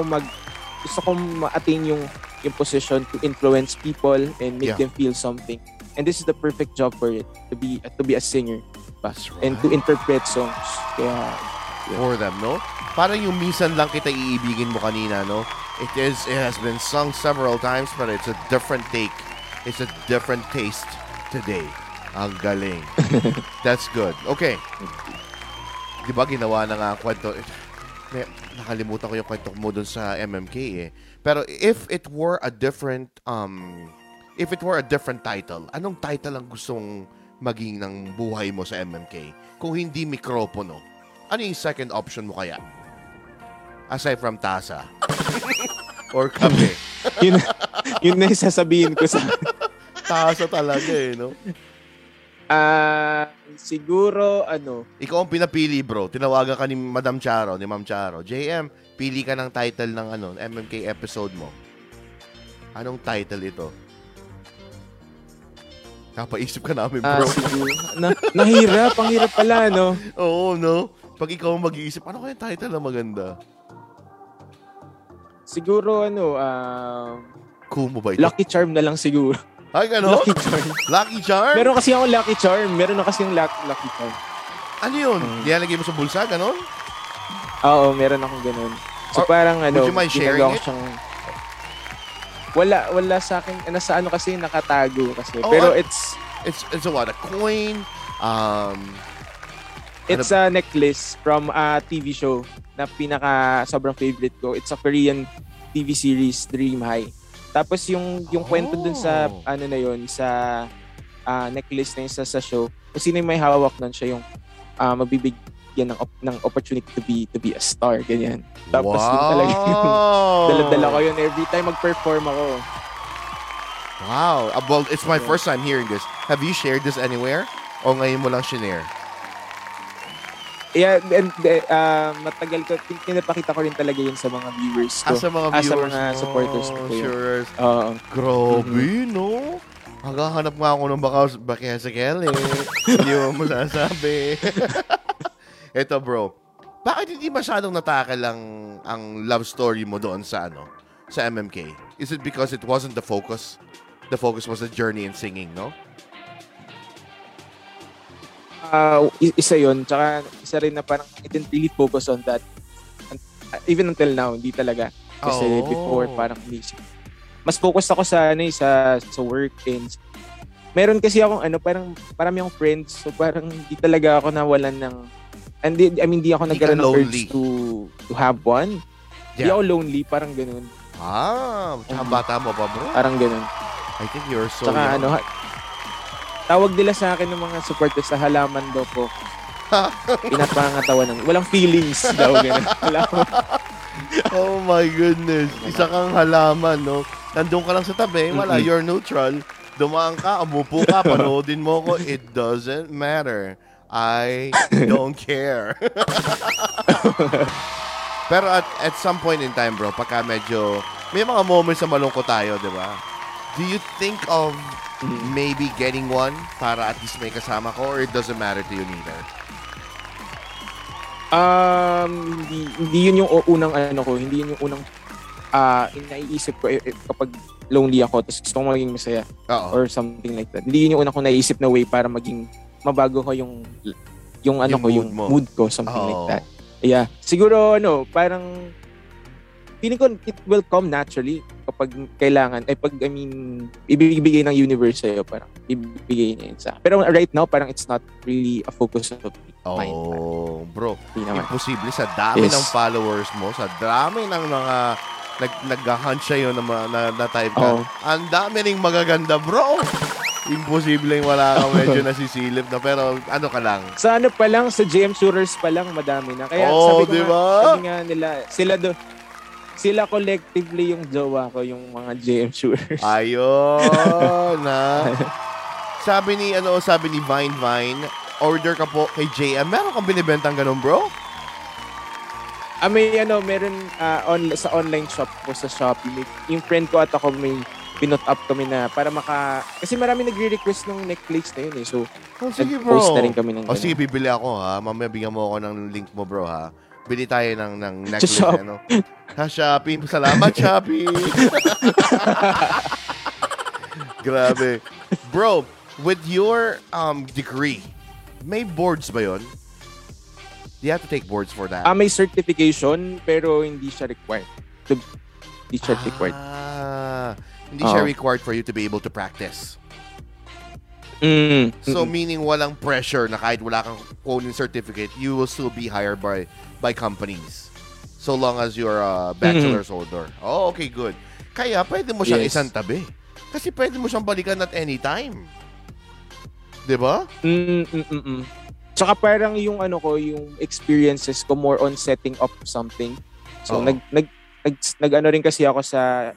kong ma-attain yung position to influence people and make them feel something. And this is the perfect job for it, to be a singer. That's right. And to interpret songs. Kaya. For them, no? Parang yung minsan lang kita iibigin mo kanina, no? It has been sung several times, but it's a different take. It's a different taste today. Ang galing. That's good. Okay. Diba ginawa na nga kwento? Nakalimutan ko yung kwento mo dun sa MMK eh. Pero if it were a different title, anong title ang gustong maging ng buhay mo sa MMK? Kung hindi mikropono, ano yung second option mo kaya? Aside from tasa or kape. Yun na yung sasabihin ko sa... Tasa talaga eh, no? Siguro, ano... Ikaw ang pinapili, bro. Tinawagan ka ni Madam Charo, ni Ma'am Charo. JM, pili ka ng title ng ano, MMK episode mo. Anong title ito? Napaisip ka namin, bro. Nahirap. Ang hirap pala, no? Oo, no? Pag ikaw mag-iisip, ano kaya title na maganda? Siguro, ano... Kumu ba ito? Lucky Charm na lang siguro. Ay, ano? Lucky Charm. Lucky Charm? Meron kasi akong Lucky Charm. Meron na kasi yung Lucky Charm. Ano yun? Dialagay mo sa bulsa, gano'n? Oo, meron akong gano'n. So, or, parang ano, would you mind sharing it? Siyang... Wala sa akin. Nasa ano kasi, nakatago kasi. Oh, pero it's a what? A coin? It's a necklace from a TV show na pinaka sobrang favorite ko. It's a Korean TV series, Dream High. Tapos yung kwento dun sa ano na yon, sa necklace na yun sa show. Kung sino yung may hawak nun, siya yung mabibigyan ng opportunity to be a star, ganyan. Tapos wow, yun talaga yun. Dala-dala ko yun every time mag-perform ako. Wow. Well, it's my first time hearing this. Have you shared this anywhere? O ngayon mo lang shinare? Yeah, and matagal ko, pinapakita ko rin talaga yun sa mga viewers ko. Sa mga viewers, sa mga supporters ko. Sure. Grabe, no? Hagahanap nga ako ng baka sa Kelly. Hindi mo masasabi. Eto, bro. Bakit hindi masyadong natakal ang love story mo doon sa ano? Sa MMK? Is it because it wasn't the focus? The focus was the journey in singing, no? Isa yun. Tsaka isa rin na parang I didn't really focus on that. Even until now, hindi talaga. Kasi before, parang mas focus ako sa, ano, sa work. And meron kasi akong, ano, parang yung friends. So parang hindi talaga ako nawalan ng... And I mean, hindi ako nagkaroon ng urge to have one. Hindi ako lonely. Parang ganun. Tsaka bata mo ba, bro? Parang ganun. I think you're so tsaka, young. Ano, tawag nila sa akin ng mga supporters sa halaman daw po. Pinapangatawa ng walang feelings daw. Oh my goodness. Isa kang halaman, no? Nandun ka lang sa tabi. Wala. You're neutral. Dumaan ka. Umupo ka. Panoodin mo ko. It doesn't matter. I don't care. Pero at some point in time, bro, pagka medyo... May mga moments na malungkot tayo, di ba? Do you think of... maybe getting one para at least may kasama ko, or it doesn't matter to you neither? Hindi yun yung unang ano ko, hindi yun yung unang naiisip ko kapag lonely ako tapos gusto ko maging masaya. Uh-oh. Or something like that. Hindi yun yung unang ko naiisip na way para maging mabago ko yung ano ko, yung mood ko, something like that. Yeah. Siguro ano, parang feeling ko it will come naturally kapag kailangan. Ibibigay ng universe sa'yo, parang ibibigay niya yun sa. Pero right now, parang it's not really a focus of mine. Oh, bro. Imposible sa dami ng followers mo, sa dami ng mga nag-hunt sa'yo na type ka. Oh. Ang dami ring magaganda, bro. Imposible yung wala kang medyo nasisilip na, pero ano ka lang. Sa ano pa lang, sa JM Yosuris pa lang, madami na. Kaya sabi ko diba? Sabi nga nila, sila collectively yung jowa ko, yung mga JM Yosuris. Ayun, na. Sabi ni Vine, order ka po kay JM. Meron kang binibentang ganun, bro? Meron sa online shop ko, sa Shopee. Yung friend ko at ako, may pinot up kami na para kasi marami nagre-request ng necklace na yun eh. So, sige, bro. Post na rin kami ng ganun. Sige, bibili ako ha. Mamaya bigyan mo ako ng link mo, bro ha. Bili tayo ng necklace, ano? Ha, Shopee. Salamat, Shopee. Grabe. Bro, with your degree, may boards ba yun? Do you have to take boards for that? May certification, pero hindi siya required. Hindi siya required. Hindi siya required for you to be able to practice. So, meaning walang pressure na kahit wala kang kunin certificate, you will still be hired by companies. So long as you're a bachelor's holder. Oh, okay, good. Kaya pwede mo siyang isang tabi. Kasi pwede mo siyang balikan at any time. diba? Tsaka parang yung ano ko, yung experiences ko more on setting up something. So nag-ano rin kasi ako sa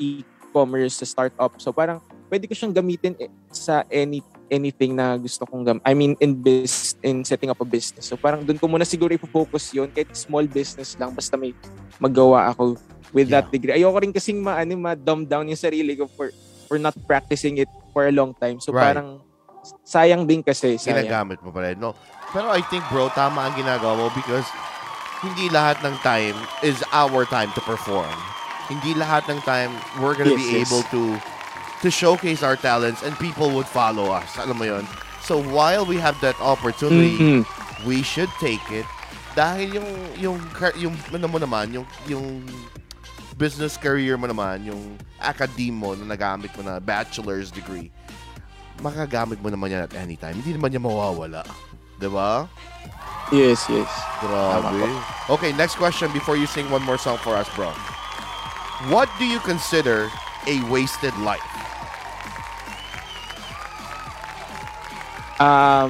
e-commerce, sa startup. So parang pwede ko siyang gamitin sa anything na gusto kong gamitin. I mean, in setting up a business. So parang doon ko muna siguro ipo-focus yun, kahit small business lang, basta may magawa ako with that degree. Ayoko rin kasing ma-dumb down yung sarili ko for not practicing it for a long time. So parang sayang din kasi. Ginagamit mo pala. No? Pero I think, bro, tama ang ginagawa mo because hindi lahat ng time is our time to perform. Hindi lahat ng time we're gonna be able to showcase our talents and people would follow us. Alam mo yun? So while we have that opportunity, we should take it dahil yung ano mo naman, yung business career mo naman, yung academe mo na nagamit mo na bachelor's degree, makagamit mo naman yan at any time. Hindi naman niya mawawala. Diba? Yes, yes. Grabe. Okay, next question before you sing one more song for us, bro. What do you consider a wasted life?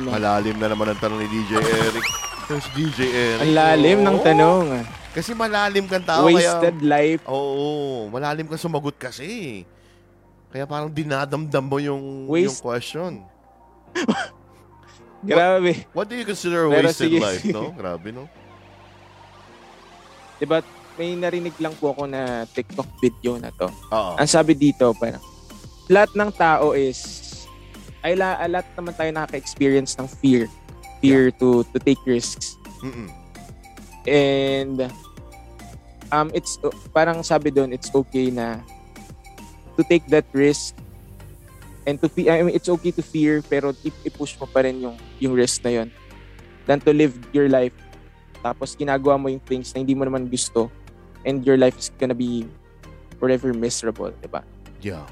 Malalim na naman ang tanong ni DJ Eric. DJ Eric. Ang lalim ng tanong. Kasi malalim kang tao. Wasted kaya, life. Oo, malalim kang sumagot kasi. Kaya parang dinadamdam mo yung question. Grabe. What do you consider a wasted life, no? Grabe, no? Diba, may narinig lang po ako na TikTok video na to. Uh-oh. Ang sabi dito, parang, lahat ng tao lahat naman tayo nakaka-experience ng fear. Fear to take risks. Mm-mm. And, it's, parang sabi doon, it's okay na to take that risk and to fear. I mean, it's okay to fear pero i-push mo pa rin yung risk na yon than to live your life tapos ginagawa mo yung things na hindi mo naman gusto and your life is gonna be forever miserable, diba? Yeah.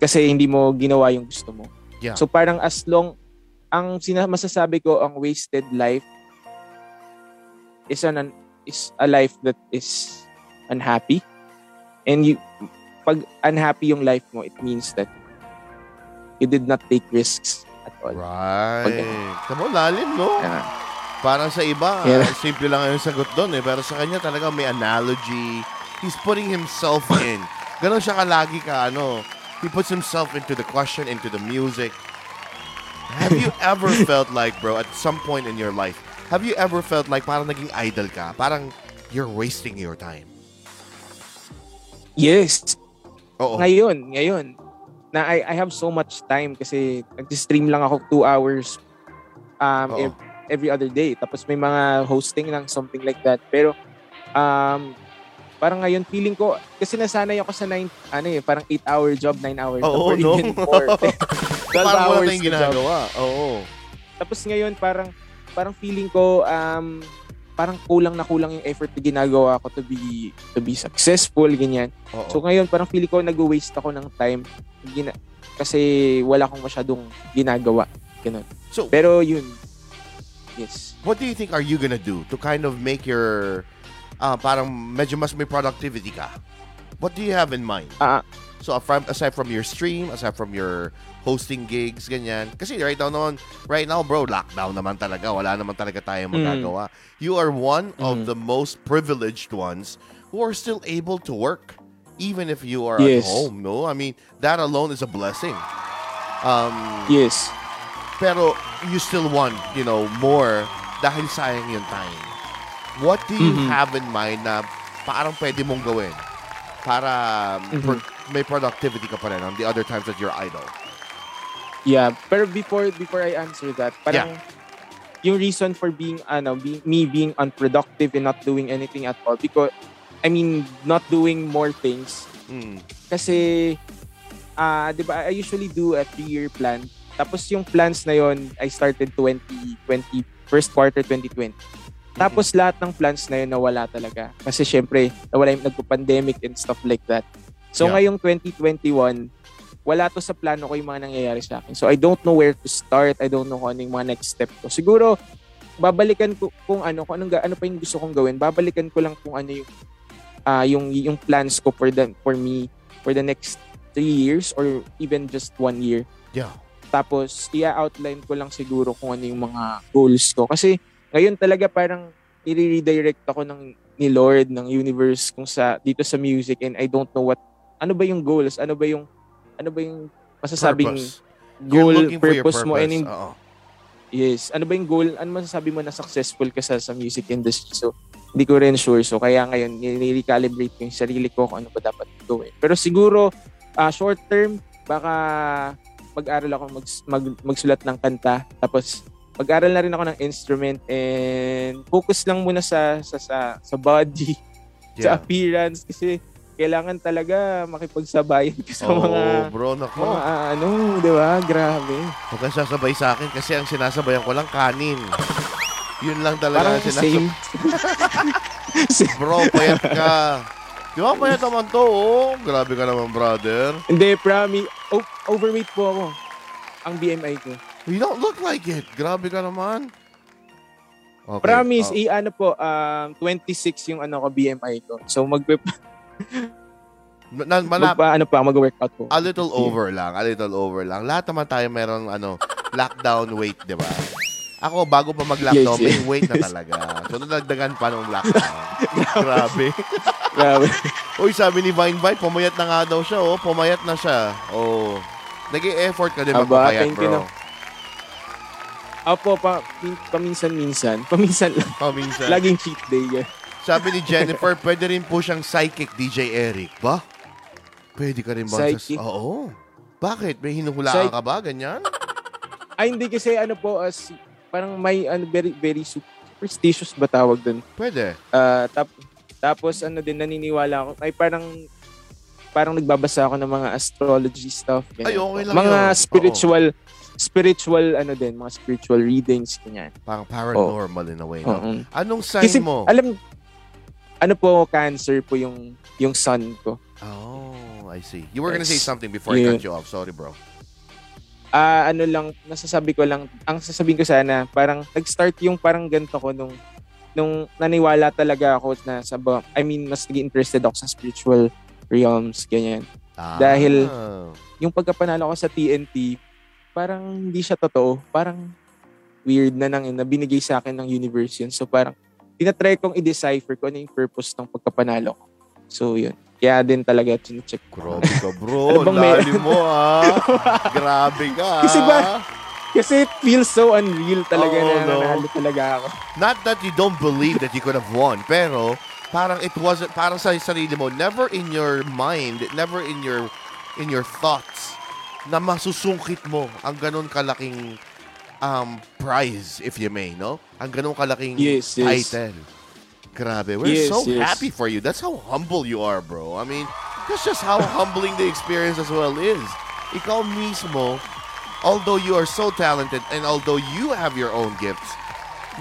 Kasi hindi mo ginawa yung gusto mo. Yeah. So parang as long ang masasabi ko ang wasted life is a life that is unhappy and you pag unhappy yung life mo, it means that you did not take risks at all. Right. Tama, lalim, no? Yeah. Parang sa iba, simple lang yung sagot doon eh. Pero sa kanya talaga may analogy. He's putting himself in. Ganon siya kalagi ka, ano. He puts himself into the question, into the music. Have you ever felt like, bro, at some point in your life, have you ever felt like parang naging idol ka? Parang you're wasting your time? Yes. Oo. Ngayon. Na I have so much time kasi nag-stream lang ako 2 hours every other day. Tapos may mga hosting lang, something like that. Pero parang ngayon feeling ko kasi nasanay ako sa 8-hour job, 9-hour job. Oo, no? Or 12 parang hours na ginagawa. Oo. Tapos ngayon parang feeling ko parang kulang yung effort na ginagawa ko to be successful, ganyan. Uh-oh. So ngayon, parang feeling ko nag-waste ako ng time kasi wala akong masyadong ginagawa. Ganun. So, pero yun, yes. What do you think are you gonna do to kind of make your, parang medyo mas may productivity ka? What do you have in mind? So aside from your stream, aside from your hosting gigs, ganyan. Kasi right now, bro, lockdown naman talaga. Wala naman talaga tayong magagawa. You are one of the most privileged ones who are still able to work even if you are at home, no? I mean, that alone is a blessing. Yes. Pero you still want, more dahil sayang yung time. What do you have in mind na parang pwede mong gawin para may productivity ka pa rin on the other times that you're idle? Yeah, pero before I answer that, parang yung reason for being unproductive and not doing anything at all because not doing more things. Kasi 'di ba, I usually do a 3-year plan. Tapos yung plans na yon, I started 2020 first quarter 2020. Tapos lahat ng plans na yon nawala talaga. Kasi syempre, nawala yung nagpo-pandemic and stuff like that. So ngayong 2021, wala to sa plano ko yung mga nangyayari sa akin. So I don't know where to start. I don't know kung ano yung mga next step ko. Siguro, babalikan ko kung ano pa yung gusto kong gawin. Babalikan ko lang kung ano yung plans ko for me for the next 3 years or even just 1 year. Yeah. Tapos, i-outline ko lang siguro kung ano yung mga goals ko. Kasi, ngayon talaga parang i-redirect ako ng, ni Lord, ng universe kung sa, dito sa music, and I don't know what, ano ba yung goals? Ano ba yung masasabing purpose. Purpose mo? And in, yes. Ano ba yung goal? Ano masasabi mo na successful ka sa music industry? So, hindi ko rin sure. So, kaya ngayon, nire-recalibrate ko yung sarili ko kung ano ba dapat gawin. Pero siguro, short term, baka mag-aral ako magsulat ng kanta, tapos mag-aral na rin ako ng instrument, and focus lang muna sa body, yeah, sa appearance, kasi kailangan talaga makipagsabayan ka sa mga bro, nako. Ano, 'di ba? Grabe. Huwag kang sasabay sa akin kasi ang sinasabayan ko lang kanin. Yun lang talaga sinasabi. Bro, payat ka. Di ba payat naman to? Oh, grabe ka naman, brother. Hindi, promise. Overweight po ako. Ang BMI ko. You don't look like it. Grabe ka naman. Okay. Promise, ano po, 26 yung ano ko, BMI ko. So, mag-workout po. A little over lang. Lahat naman tayo merong lockdown weight, di ba? Ako, bago pa mag-lockdown, yes, may weight na talaga. So, nadagdagan pa nung lockdown. Grabe. Uy, sabi ni Vine, pumayat na nga daw siya, oh. Pumayat na siya. Oh. Nag-i-effort ka din magpapayat, bro. Opo, paminsan-minsan. Paminsan. Laging cheat day. Yeah. Sabi ni Jennifer, pwede rin po siyang psychic, DJ Eric. Ba? Pwede ka rin ba? Psychic? Oo. Bakit? May hinuhulaan ka ba? Ganyan? Ay, hindi kasi parang may very, very superstitious ba tawag doon? Pwede. Tapos din naniniwala ako. Ay parang nagbabasa ako ng mga astrology stuff. Ganyan. Ay, okay lang. Mga yun. Mga spiritual readings ganyan. Parang paranormal in a way. No? Uh-huh. Anong sign kasi, mo? Alam Cancer po yung sun ko. Oh, I see. You were gonna say something before I cut you off. Sorry, bro. Sasabihin ko sana, parang nag-start yung parang ganito ko nung naniwala talaga ako na mas naging interested ako sa spiritual realms, ganyan. Dahil yung pagkapanalo ko sa TNT, parang hindi siya totoo. Parang weird na binigay sa akin ng universe yun. So parang tinatry kong i-decipher ko ano yung purpose ng pagkapanalo ko. So yun. Kaya din talaga chine-check ko. Grabe ka, bro. Lali mo, ha? Grabe ka, ha? Kasi it feels so unreal talaga nanalo talaga ako. Not that you don't believe that you could have won, pero parang it wasn't, parang sa sarili mo, never in your mind, never in your thoughts, na masusungkit mo ang ganun kalaking prize, if you may, no? Ang ganun kalaking title. Grabe. We're so happy for you. That's how humble you are, bro. I mean, that's just how humbling the experience as well is. Ikaw mismo, although you are so talented and although you have your own gifts,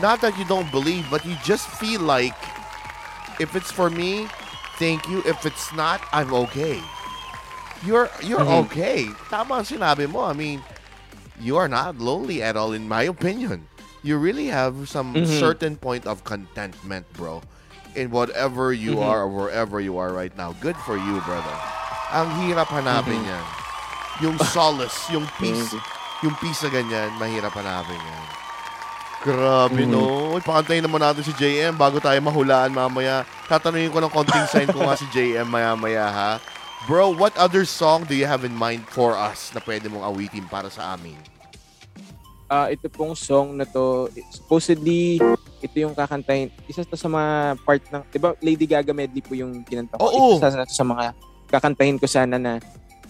not that you don't believe, but you just feel like, if it's for me, thank you. If it's not, I'm okay. You're okay. Tama ang sinabi mo. I mean, you are not lonely at all, in my opinion. You really have some certain point of contentment, bro, in whatever you are or wherever you are right now. Good for you, brother. Ang hirap hanapin yan. Yung solace, yung peace, yung peace na ganyan, mahirap hanapin yan. Grabe, no? Pakantayin naman natin si JM bago tayo mahulaan mamaya. Tatanungin ko ng konting sign ko nga si JM maya-maya, ha? Bro, what other song do you have in mind for us na pwede mong awitin para sa amin? Ito pong song na to, supposedly, ito yung kakantahin. Isa to sa mga part ng, di ba, Lady Gaga medley po yung kinanta ko. Oh, isa sa mga kakantahin ko sana na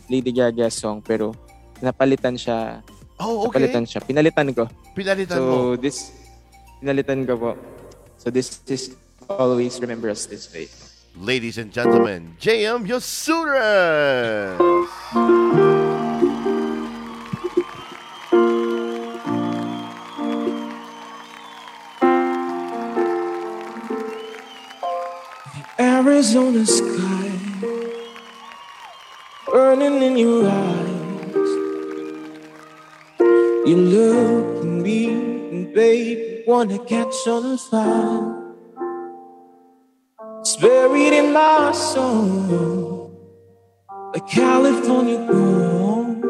Lady Gaga song, pero napalitan siya. Oh, okay. Napalitan siya. Pinalitan ko po. So this is Always Remember Us This Way. Ladies and gentlemen, JM Yosuris! Arizona sky burning in your eyes. You look at me and baby wanna catch on fire. It's buried in my soul, a California gold.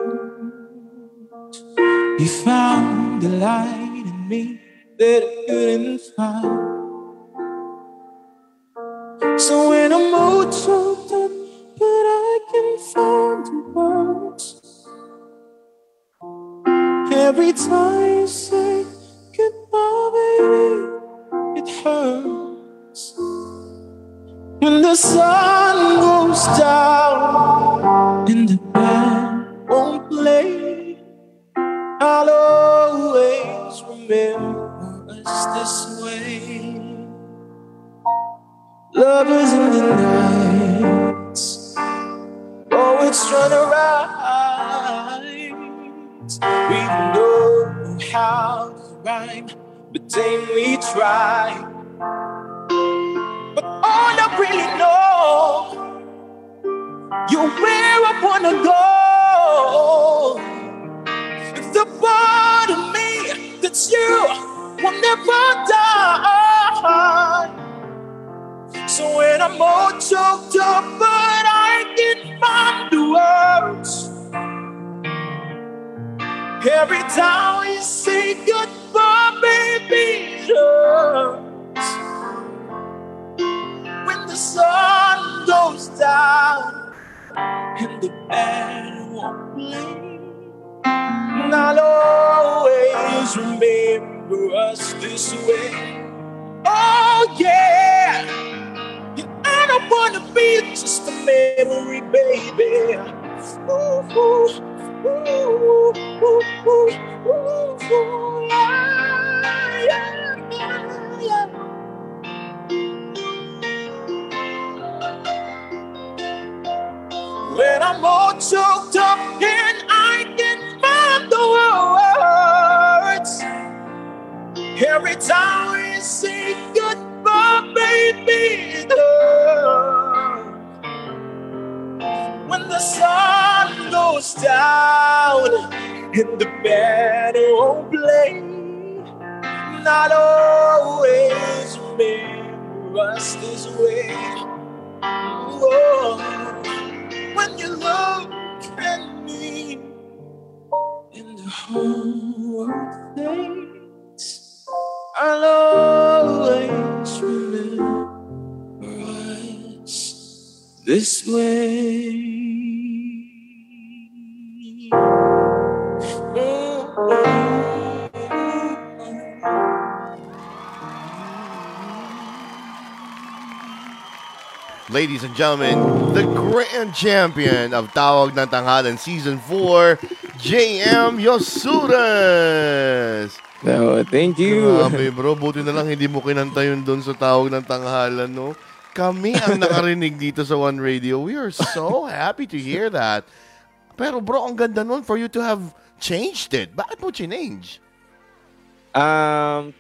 You found the light in me that I couldn't find. So when I'm all choked up, but I can find the words. Every time you say goodbye, baby, it hurts. When the sun goes down and the band won't play, I'll always remember us this way. Lovers in the night, always trying to rise. We don't know how to rhyme, but then we try. All I really know, you're where I wanna go. It's the part of me that you will never die. So when I'm all choked up, but I can find the words. Every time you say goodbye, baby, yeah. When the sun goes down and the band won't play, and I'll always remember us this way. Oh yeah, and I don't wanna be just a memory, baby. Ooh, ooh, ooh, ooh, ooh, ooh, ooh, yeah, yeah, yeah, yeah. When I'm all choked up and I can find the words, every time I say goodbye, baby, when the sun goes down and the band won't play, not always remember us this way. Whoa. When you look at me and the whole world fades, I'll always remember us this way. Ladies and gentlemen, the grand champion of Tawag ng Tanghalan Season 4, JM Yosuris! No, thank you. Grabe bro, buti na lang hindi mo kinanta yun doon sa Tawag ng Tanghalan, no? Kami ang nakarinig dito sa One Radio. We are so happy to hear that. Pero bro, ang ganda nun for you to have changed it. Bakit mo change?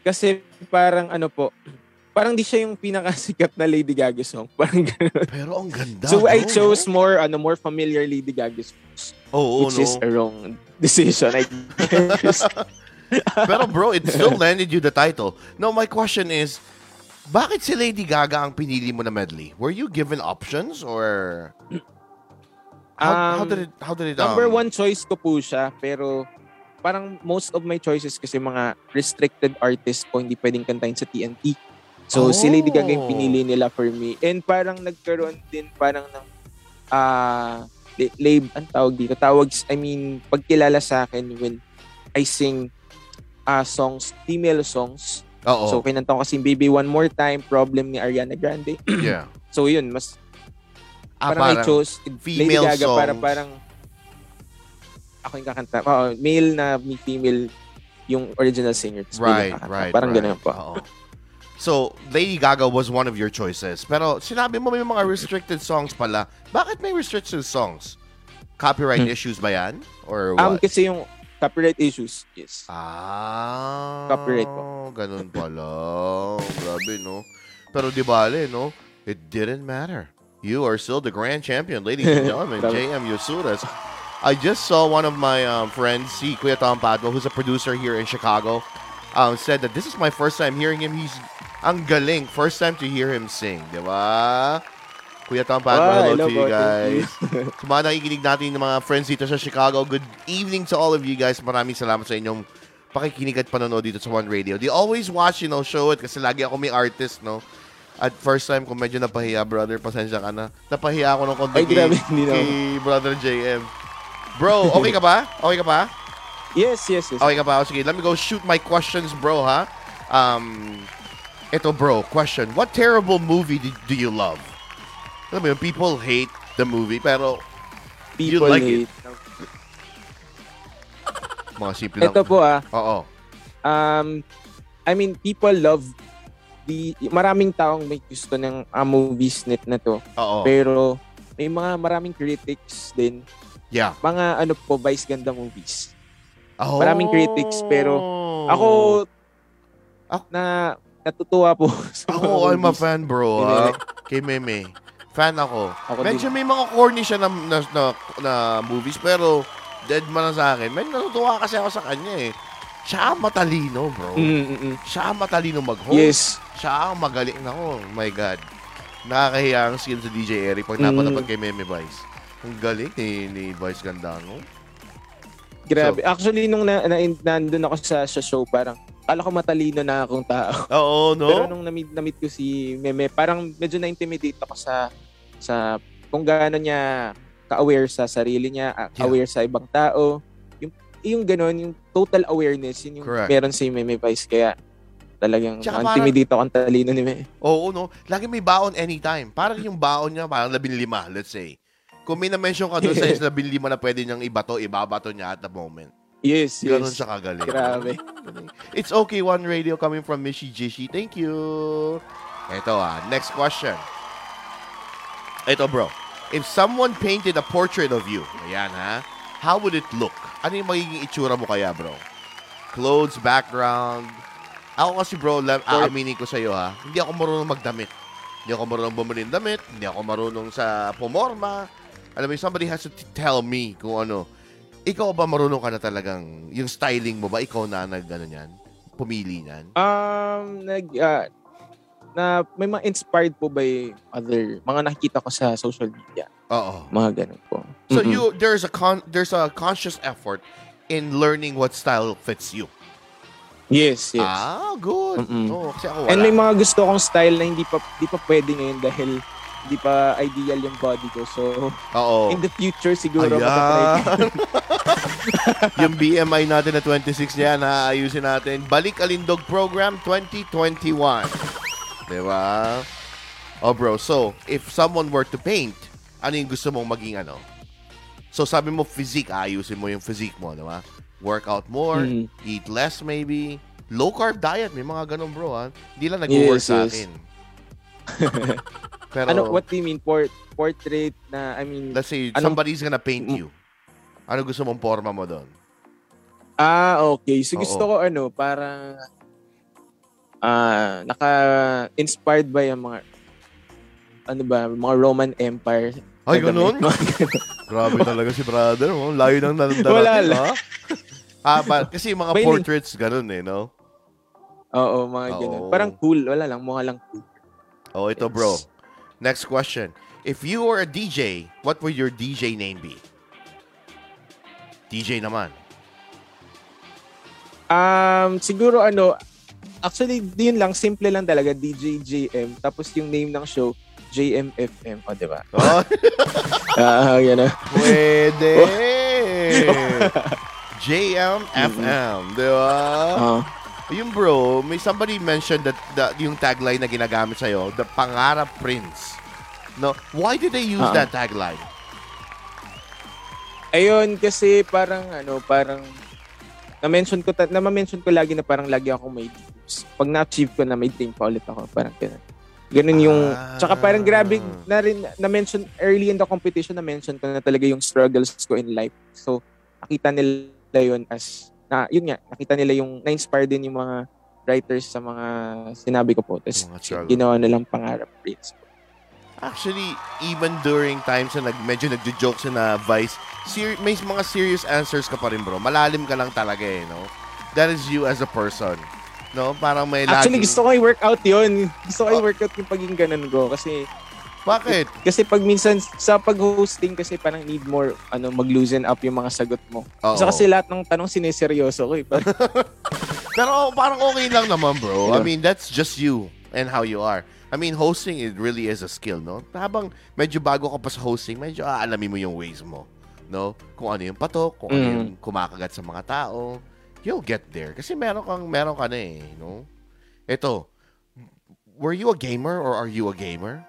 Kasi parang ano po, parang di siya yung pinakasikat na Lady Gaga song. Parang ganun. Pero ang ganda. So I chose more more familiar Lady Gaga songs. Oh, which is a wrong decision, I guess. Pero bro, it still landed you the title. No, my question is, bakit si Lady Gaga ang pinili mo na medley? Were you given options or how did it number one choice ko po siya, pero parang most of my choices kasi mga restricted artists po, hindi pwedeng kantain sa TNT. So, si Lady Gaga yung pinili nila for me. And parang nagkaroon din parang ng ang tawag dito. Pagkilala sa akin when I sing songs, female songs. Uh-oh. So, kinanta ko kasi Baby One More Time, Problem ni Ariana Grande. Yeah. So, yun. Mas parang I chose Lady Gaga songs. Parang ako yung kakanta. Oh, male na female yung original singer. Right. Ganun po. Oo. So, Lady Gaga was one of your choices. Pero sinabi mo may mga restricted songs pala. Bakit may restricted songs? Copyright issues ba yan? Or what? Kasi yung copyright issues, yes. Ah. Copyright po. Ganun pala. Grabe, no? Pero di bale, no? It didn't matter. You are still the grand champion, ladies and gentlemen. JM Yosuris. I just saw one of my friends, si Kuya Tom Padua, who's a producer here in Chicago, said that this is my first time hearing him. He's ang galing. First time to hear him sing, di ba? Kuya Tampan, hello to you guys. Sa mga nakikinig natin ng mga friends dito sa Chicago, good evening to all of you guys. Maraming salamat sa inyong pakikinig at panonood dito sa One Radio. They always watch, you know, Show It kasi lagi ako may artist, no? At first time ko medyo napahiya, brother. Pasensya ka na. Napahiya ako ng konti kay Brother JM. Bro, okay ka ba? Okay ka ba? Yes. Okay ka ba? Sige, let me go shoot my questions, bro, ha? Ito, bro, question. What terrible movie do you love? Alam mo yun, people hate the movie, pero you like hate it. Mga simple lang. Ito po, ah. Oo. I mean, people love the... Maraming taong may gusto ng movie snit na to. Oo. Pero may mga maraming critics din. Yeah. Mga ano po, Vice Ganda movies. Oh. Maraming critics, pero ako na natutuwa po. Ako, I'm a fan, bro. Kay Meme. Fan ako. Medyo may mga corny siya na movies, pero dead man na sa akin. Medyo natutuwa kasi ako sa kanya eh. Siya matalino, bro. Siya matalino mag-host. Yes. Siya magaling na ako. Oh my God. Nakakahiya ang skill sa DJ Eric pag napatapag kay Meme Vice. Ang galing ni Vice Ganda, no? Grabe. So, actually, nung nandun ako sa show, parang kala ko matalino na akong tao. Oo, no? Pero nung na-meet ko si Meme, parang medyo na-intimidate ako sa kung gaano niya ka-aware sa sarili niya, aware sa ibang tao. Yung ganun, yung total awareness, yun yung meron si Meme Vice. Kaya talagang intimidate ako ang talino ni Meme. Oo, no? Lagi may baon anytime. Parang yung baon niya, parang 15, let's say. Kung may na-mention ka doon sa 15 na pwede niyang ibabato niya at the moment. Yes, ganun yes. Siya kagaling. Grabe. It's okay, One Radio, coming from Mishi Jishi. Thank you. Ito next question. Ito, bro. If someone painted a portrait of you, ayan ha, how would it look? Ano yung magiging itsura mo kaya, bro? Clothes, background. Ako kasi, bro, aaminin ko sa'yo, ha. Hindi ako marunong magdamit. Hindi ako marunong bumili ng damit. Hindi ako marunong sa pumorma. Alam mo, somebody has to tell me kung ano. Ikaw ba marunong ka na talagang yung styling mo ba? Ikaw na nag-ano yan? Pumili niyan? May mga inspired po by other mga nakikita ko sa social media. Oo. Mga ganun po. So there's a conscious effort in learning what style fits you. Yes. Ah, good. Oo, kasi ako wala. And may mga gusto kong style na hindi pa pwede ngayon dahil hindi pa ideal yung body ko. So, in the future, siguro matatry. Yung BMI natin na 26 niya, naayusin natin. Balik Alindog Program 2021. Diba? Oh, bro. So, if someone were to paint, ano yung gusto mong maging ano? So, sabi mo physique, ayusin mo yung physique mo, diba? Work out more, eat less maybe. Low-carb diet, may mga ganun, bro. Ha? Hindi lang nag-work sa akin. Pero, ano, what do you mean? Portrait na, I mean... Let's say, somebody's gonna paint you. Ano gusto mong porma mo doon? Okay. So, gusto ko, ano, parang... naka-inspired by yung mga... Ano ba? Mga Roman Empire. Ay, ganun? Grabe talaga si brother. Layo ng nandarating. Wala lang. Kasi mga portraits, ganun eh, no? Oo, mga ganun. Parang cool. Wala lang. Mukha lang cool. Oh, ito, bro. Next question. If you were a DJ, what would your DJ name be? DJ naman. Siguro ano, actually, yun lang, simple lang talaga, DJ JM. Tapos yung name ng show, JMFM. O, diba? Yan na. Pwede! JMFM, diba? Yung bro, may somebody mentioned that yung tagline na ginagamit sa'yo, the Pangarap Prince. No, why did they use that tagline? Ayun, kasi parang na-mention ko lagi na parang lagi ako may dreams. Pag na-achieve ko na may dream pa ulit ako, parang ganun yung, tsaka parang grabe na rin, na-mention early in the competition, na-mention ko na talaga yung struggles ko in life. So, nakita nila yun as yun nga, nakita nila yung na-inspire din yung mga writers sa mga sinabi ko po. Tapos, ginawa nilang Pangarap Prince. Actually, even during times na medyo nagjo-joke sa na Vice, may mga serious answers ka pa rin, bro. Malalim ka lang talaga eh, no? That is you as a person. No? Parang may laging... Actually, gusto ko i-workout yun. Gusto ko i-workout yung paging ganun ko. Kasi Bakit? Kasi pag minsan sa pag-hosting kasi parang need more mag-loosen up yung mga sagot mo. So kasi lahat ng tanong sineseryoso ko eh. Pero parang okay lang naman, bro. I mean, that's just you and how you are. I mean, hosting it really is a skill, no? Habang medyo bago ka pa sa hosting, medyo aalamin mo yung ways mo, no? Kung ano yung patok, kung ano yung kumakagat sa mga tao. You'll get there kasi meron ka na eh, no? Ito. Were you a gamer or are you a gamer?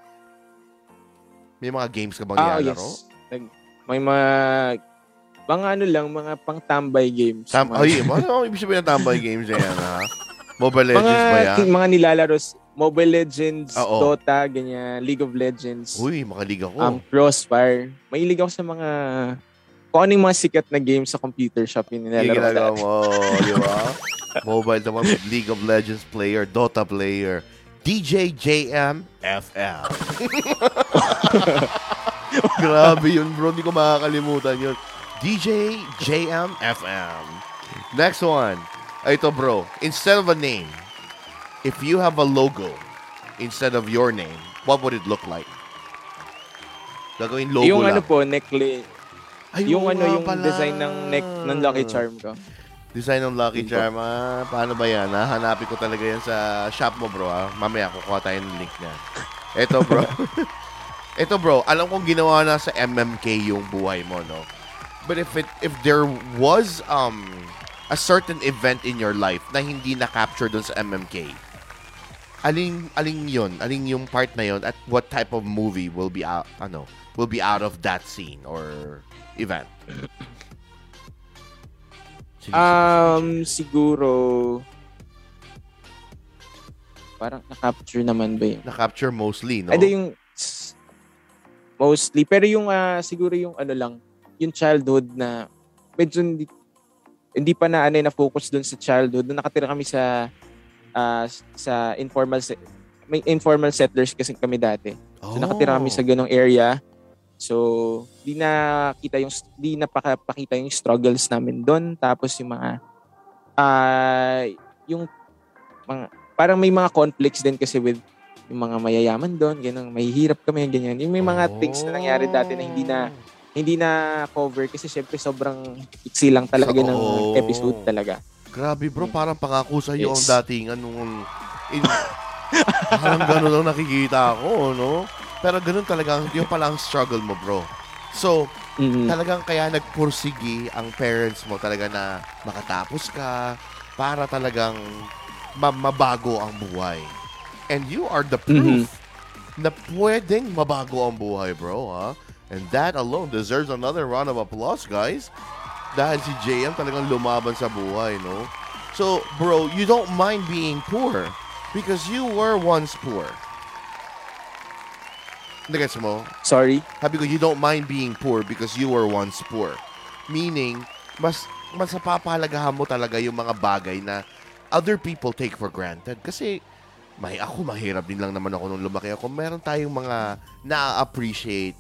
May mga games ka bang nilalaro? Yes. May mga pang-tambay games. Ano ibig sabihin ng tambay games na yan, ha? Mobile Legends ba yan? Mga nilalaro, Mobile Legends, Dota, ganyan, League of Legends. Uy, makaliga ko. Crossfire. Mahilig ako sa mga, kung ano yung mga sikat na games sa computer shop yung nilalaro. Yung mo, di ba? Mobile naman, League of Legends player, Dota player. DJ JM FM. Grabe yun, bro. Hindi ko makakalimutan yun. DJ JM FM. Next one. Ito, bro. Instead of a name, if you have a logo instead of your name, what would it look like? Gagawin logo yung lang. Yung necklace. Yung pala. Design ng neck ng Lucky Charm ko. Design ng Lucky Charm, ha? Paano ba yan, ha? Hanapin ko talaga yan sa shop mo, bro, ha? Mamaya, kukuha tayo ng link niya. Ito, bro. Alam kong ginawa na sa MMK yung buhay mo, no? But if there was a certain event in your life na hindi na-capture dun sa MMK, aling yun? Aling yung part na yun? At what type of movie will be out, of that scene or event? Siguro parang na-capture naman ba yun? Na-capture mostly, no? Mostly. Pero yung siguro yung yung childhood na medyo hindi pa na na-focus dun sa childhood. Nung nakatira kami sa informal may informal settlers kasi kami dati. So nakatira kami sa ganong area. So, di napakita yung struggles namin doon. Tapos yung mga parang may mga conflicts din kasi with yung mga mayayaman doon, ganun, mahihirap kami, ganyan. Yung may mga things na nangyari dati na hindi na cover kasi syempre sobrang iksi lang talaga ng episode talaga. Grabe, bro, parang pangako sa iyo ang dating parang ganun lang nakikita ako, no? Pero ganun talaga, yung pala ang struggle mo, bro. So, talagang kaya nagpursigi ang parents mo talaga na makatapos ka para talagang mabago ang buhay. And you are the proof na pwedeng mabago ang buhay, bro. Ha? And that alone deserves another round of applause, guys. Dahil si JM talagang lumaban sa buhay, no? So, bro, you don't mind being poor because you were once poor. Nagets mo? Sorry? Sabi ko, you don't mind being poor because you were once poor. Meaning, mas napapahalagahan mo talaga yung mga bagay na other people take for granted. Kasi, mahirap din lang naman ako nung lumaki ako. Meron tayong mga na-appreciate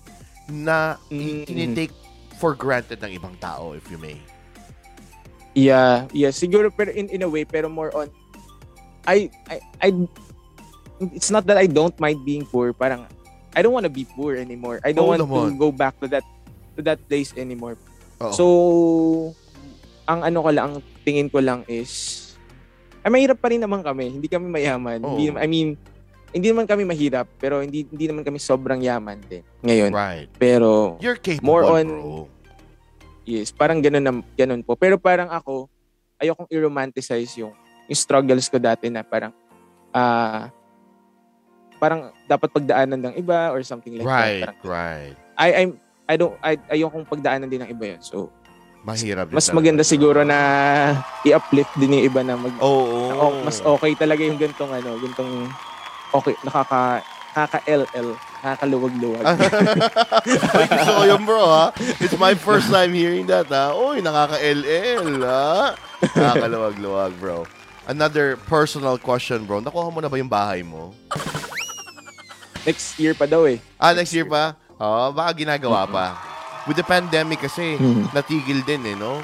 na tinitake for granted ng ibang tao, if you may. Yeah. Siguro, pero in a way, pero more on, I it's not that I don't mind being poor. Parang, I don't want to be poor anymore. I don't want to go back to that place anymore. Uh-oh. So, ang tingin ko lang is, mahirap pa rin naman kami. Hindi kami mayaman. Hindi naman kami mahirap, pero hindi naman kami sobrang yaman din ngayon. Right. Pero, you're capable, more on, bro. Yes, parang ganun po. Pero parang ako, ayokong i-romanticize yung struggles ko dati na parang dapat pagdaanan ng iba or something like that. Right. Ayokong pagdaanan din ng iba yun. So, mahirap mas maganda siguro na i-uplift din yung iba na mas okay talaga yung gantong okay, nakaka-LL, nakakaluwag-luwag. So, yun, bro, ha? It's my first time hearing that, ha? Uy, nakaka-LL, ha? Nakakaluwag-luwag, bro. Another personal question, bro. Nakuha mo na ba yung bahay mo? Next year pa daw eh. Next year pa? Baka ginagawa pa. With the pandemic kasi, natigil din eh, no?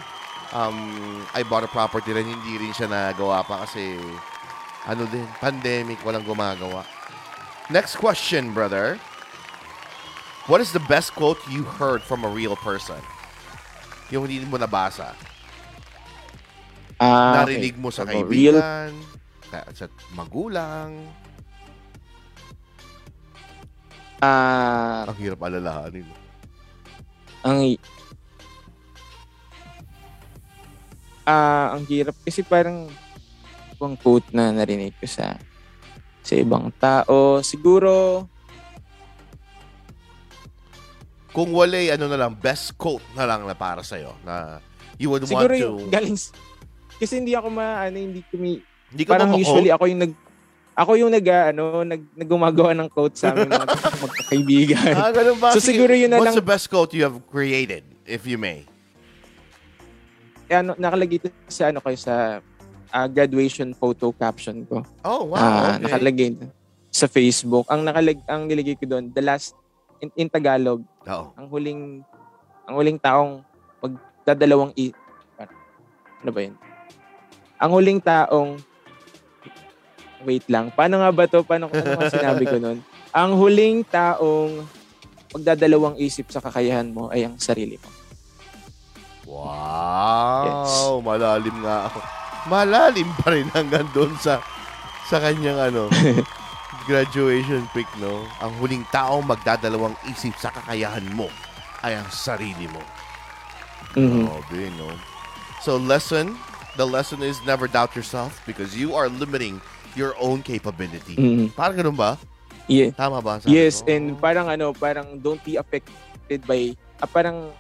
I bought a property rin, hindi rin siya nagawa pa kasi, pandemic, walang gumagawa. Next question, brother. What is the best quote you heard from a real person? Yung hindi mo nabasa. Narinig mo sa kaibigan, sa magulang. Ang hirap alalahanin. Ang hirap kasi parang ibang quote na narinig ko sa ibang tao. Siguro kung wala ano na lang, best quote na lang na para sa'yo na you would siguro want to. Siguro galing kasi hindi ako hindi ko parang usually ako yung nagumagawa ng quote sa amin mga magkakaibigan. So siguro yun na lang. What's the best quote you have created, if you may? Nakalagay ito sa graduation photo caption ko. Oh, wow. Okay. Nakalagay sa Facebook. Ang nilagay ko doon, the last in Tagalog. Oh. Ang huling taong magdadalawang ano ba 'yun? Ang huling taong wait lang. Paano nga ba 'to? Ano sinabi ko noon? Ang huling taong magdadalawang isip sa kakayahan mo ay ang sarili mo. Wow. Yes. Malalim nga ako. Malalim pa rin hanggang doon sa kanyang graduation pic, no? Ang huling taong magdadalawang isip sa kakayahan mo ay ang sarili mo. Mm-hmm. Grabe, no? So the lesson is never doubt yourself because you are limiting your own capability. Mm-hmm. Parang ganun ba? Yeah. Tama ba? Yes, and parang don't be affected by, parang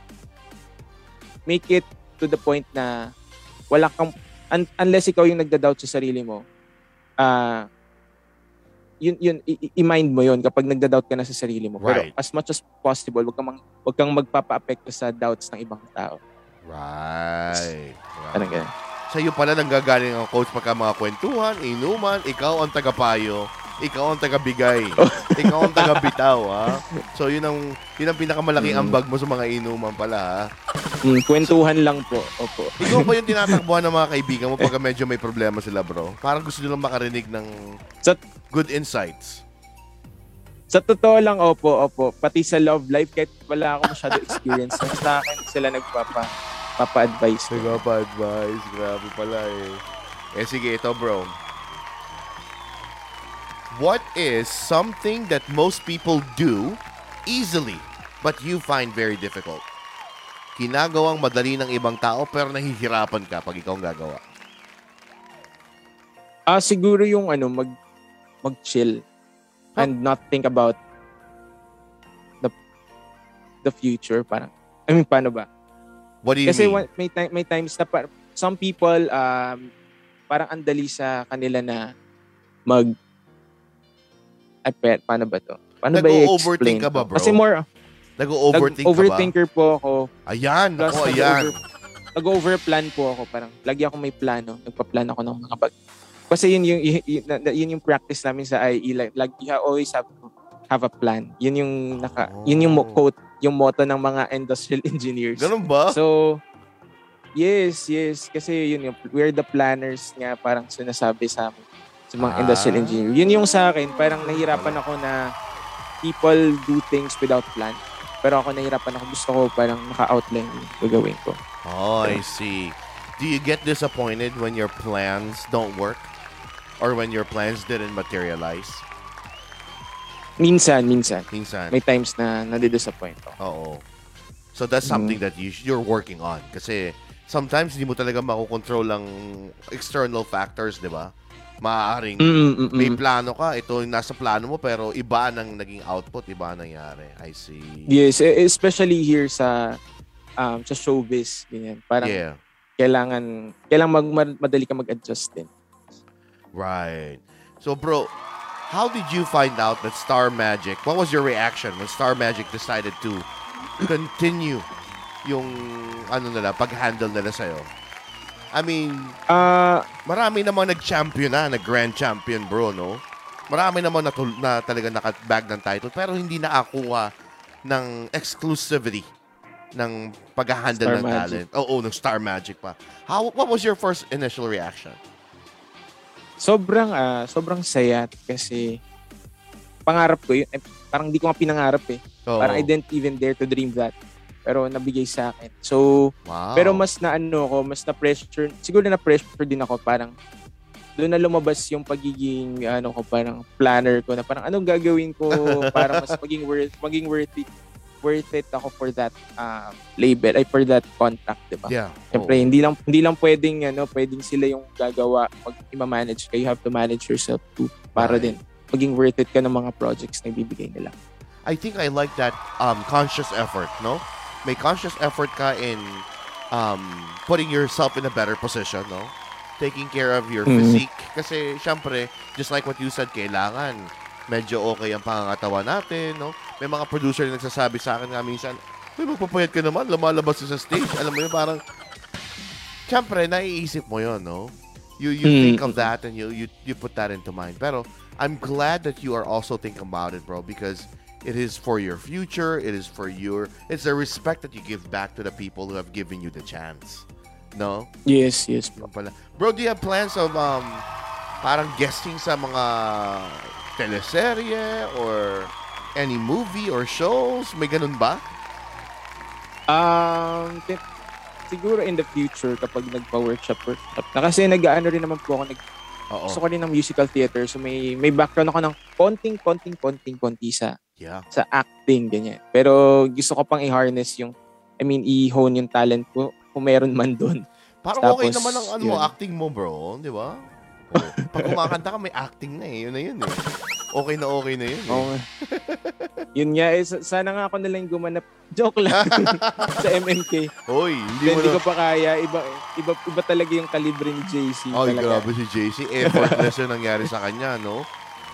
make it to the point na wala kang unless ikaw yung nagda-doubt sa sarili mo. I-mind mo yun kapag nagda-doubt ka na sa sarili mo. Right. Pero as much as possible, wag kang magpapa-apekto sa doubts ng ibang tao. Right. Anong ganun? Sa'yo pala nanggagaling ang coach pagka mga kwentuhan, inuman, ikaw ang tagapayo, ikaw ang tagabigay, ikaw ang tagabitaw, ha? So, yun ang pinakamalaking ambag mo sa mga inuman pala, ha? Kwentuhan lang po. Opo. Ikaw pa yung tinatakbuhan ng mga kaibigan mo pagka medyo may problema sila, bro? Parang gusto nilang makarinig ng good insights. Sa totoo lang, opo. Pati sa love life, kahit wala ako masyado experience, sa akin sila nagpapa-advise. Nagpapa-advise. Grabe pala eh. Sige, ito bro. What is something that most people do easily but you find very difficult? Kinagawang madali ng ibang tao pero nahihirapan ka pag ikaw ang gagawa. Siguro yung mag-chill and not think about the future. Parang, paano ba? What do you mean? Kasi may times na some people parang andali sa kanila na paano ba to? Paano ba i-explain? Nag-overthink ka ba, bro? Kasi more nag-overthinker po ako. Ayan. Nag-overplan po ako. Parang lagi ako may plano. Nagpa-plan ako ng mga bagay. Kasi yun yung practice namin sa IE. Like you always have a plan. Yun yung quote, yung motto ng mga industrial engineers. Ganun ba? So, yes. Kasi yun yung, we're the planners nga parang sinasabi sa amin. Sa mga industrial engineer. Yun yung sa akin, parang nahirapan ako na people do things without plan. Pero ako nahirapan ako. Gusto ko parang naka-outline yung gagawin ko. Oh, I see. Do you get disappointed when your plans don't work? Or when your plans didn't materialize? Minsan. May times na nadidisappoint ako. Oo. So that's something that you're working on. Kasi sometimes hindi mo talaga makukontrol ang external factors, di ba? Maaaring may plano ka. Ito yung nasa plano mo pero iba nang naging output, iba nang nangyari. I see. Yes, especially here sa showbiz. Ganyan. Parang kailangan madali ka mag-adjust din. Right. So bro, how did you find out that Star Magic, what was your reaction when Star Magic decided to continue yung pag-handle nila sa'yo? I mean, marami namang nag-champion nag-grand champion bro, no? Marami namang na talaga nakabag ng title pero hindi nakakuha ng exclusivity ng pag-handle ng talent. Oo, ng Star Magic pa. What was your first initial reaction? Sobrang saya kasi pangarap ko yun. parang hindi ko nga pinangarap eh. Oh. Parang I didn't even dare to dream that. Pero nabigay sa akin. So, wow. Pero mas na ano ko, mas na pressure, siguro na pressure din ako, parang doon na lumabas yung pagiging ano ko, parang planner ko na parang anong gagawin ko para mas maging worth it ako for that label, ay for that contract, di ba? Yeah. Siyempre, oh. hindi lang pwedeng ano, pwedeng sila yung gagawa, pag i-manage ka, you have to manage yourself too para right. din maging worth it ka ng mga projects na ibibigay nila. I think I like that conscious effort, no? May conscious effort ka in putting yourself in a better position, no? Taking care of your physique. Kasi, syempre, just like what you said, kailangan medyo okay ang pangangatawan natin, no? May mga producer na nagsasabi sa akin nga minsan, may magpapayat ka naman, lumalabas sa stage. Alam mo yun, parang, syempre, naiisip mo yun, no? You think of that and you put that into mind. Pero, I'm glad that you are also thinking about it, bro, because it is for your future. It is for your... It's the respect that you give back to the people who have given you the chance. No? Yes, bro. Bro, do you have plans of parang guesting sa mga teleserye or any movie or shows? May ganun ba? Siguro in the future kapag nagpa-workshop. Na kasi nag-ano rin naman po ako gusto ko rin ng musical theater. So may background ako ng konting sa sa acting, ganyan. Pero gusto ko pang i-harness i-hone yung talent ko kung meron man doon. Parang tapos, okay naman ang acting mo, bro. Di ba? Oh. Pag kumakanta ka, may acting na eh. Yun na yun eh. Okay na yun eh. Oh. Yun nga eh. Sana nga ako nalang gumanap. Joke lang. Sa MMK. Hoy, hindi ko pa kaya. Iba talaga yung kalibre ni JC. Oh, grabe si JC. Effortless yung nangyari sa kanya, no?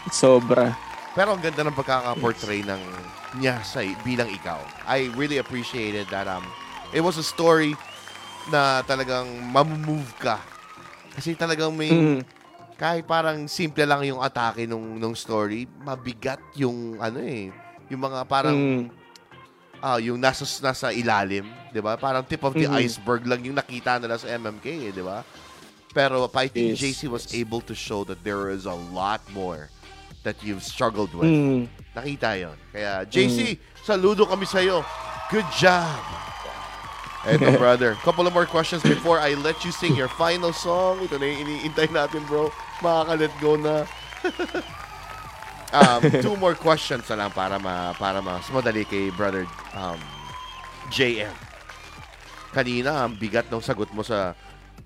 Sobra. Pero ang ganda ng pagkaka-portray ng niya bilang ikaw. I really appreciated that it was a story na talagang mamove ka. Kasi talagang may kahit parang simple lang yung atake nung story, mabigat yung yung mga parang yung nasa ilalim, 'di ba? Parang tip of the iceberg lang yung nakita nila sa MMK, eh, 'di ba? Pero I think JC was able to show that there is a lot more that you've struggled with. Nakita 'yon. Kaya JC, saludo kami sa iyo. Good job. Eto, brother. Couple of more questions before I let you sing your final song. Ito na yung iniintay natin, bro. Makaka-let go na. Two more questions na lang para mas madali kay brother JM. Kanina, ang bigat ng sagot mo sa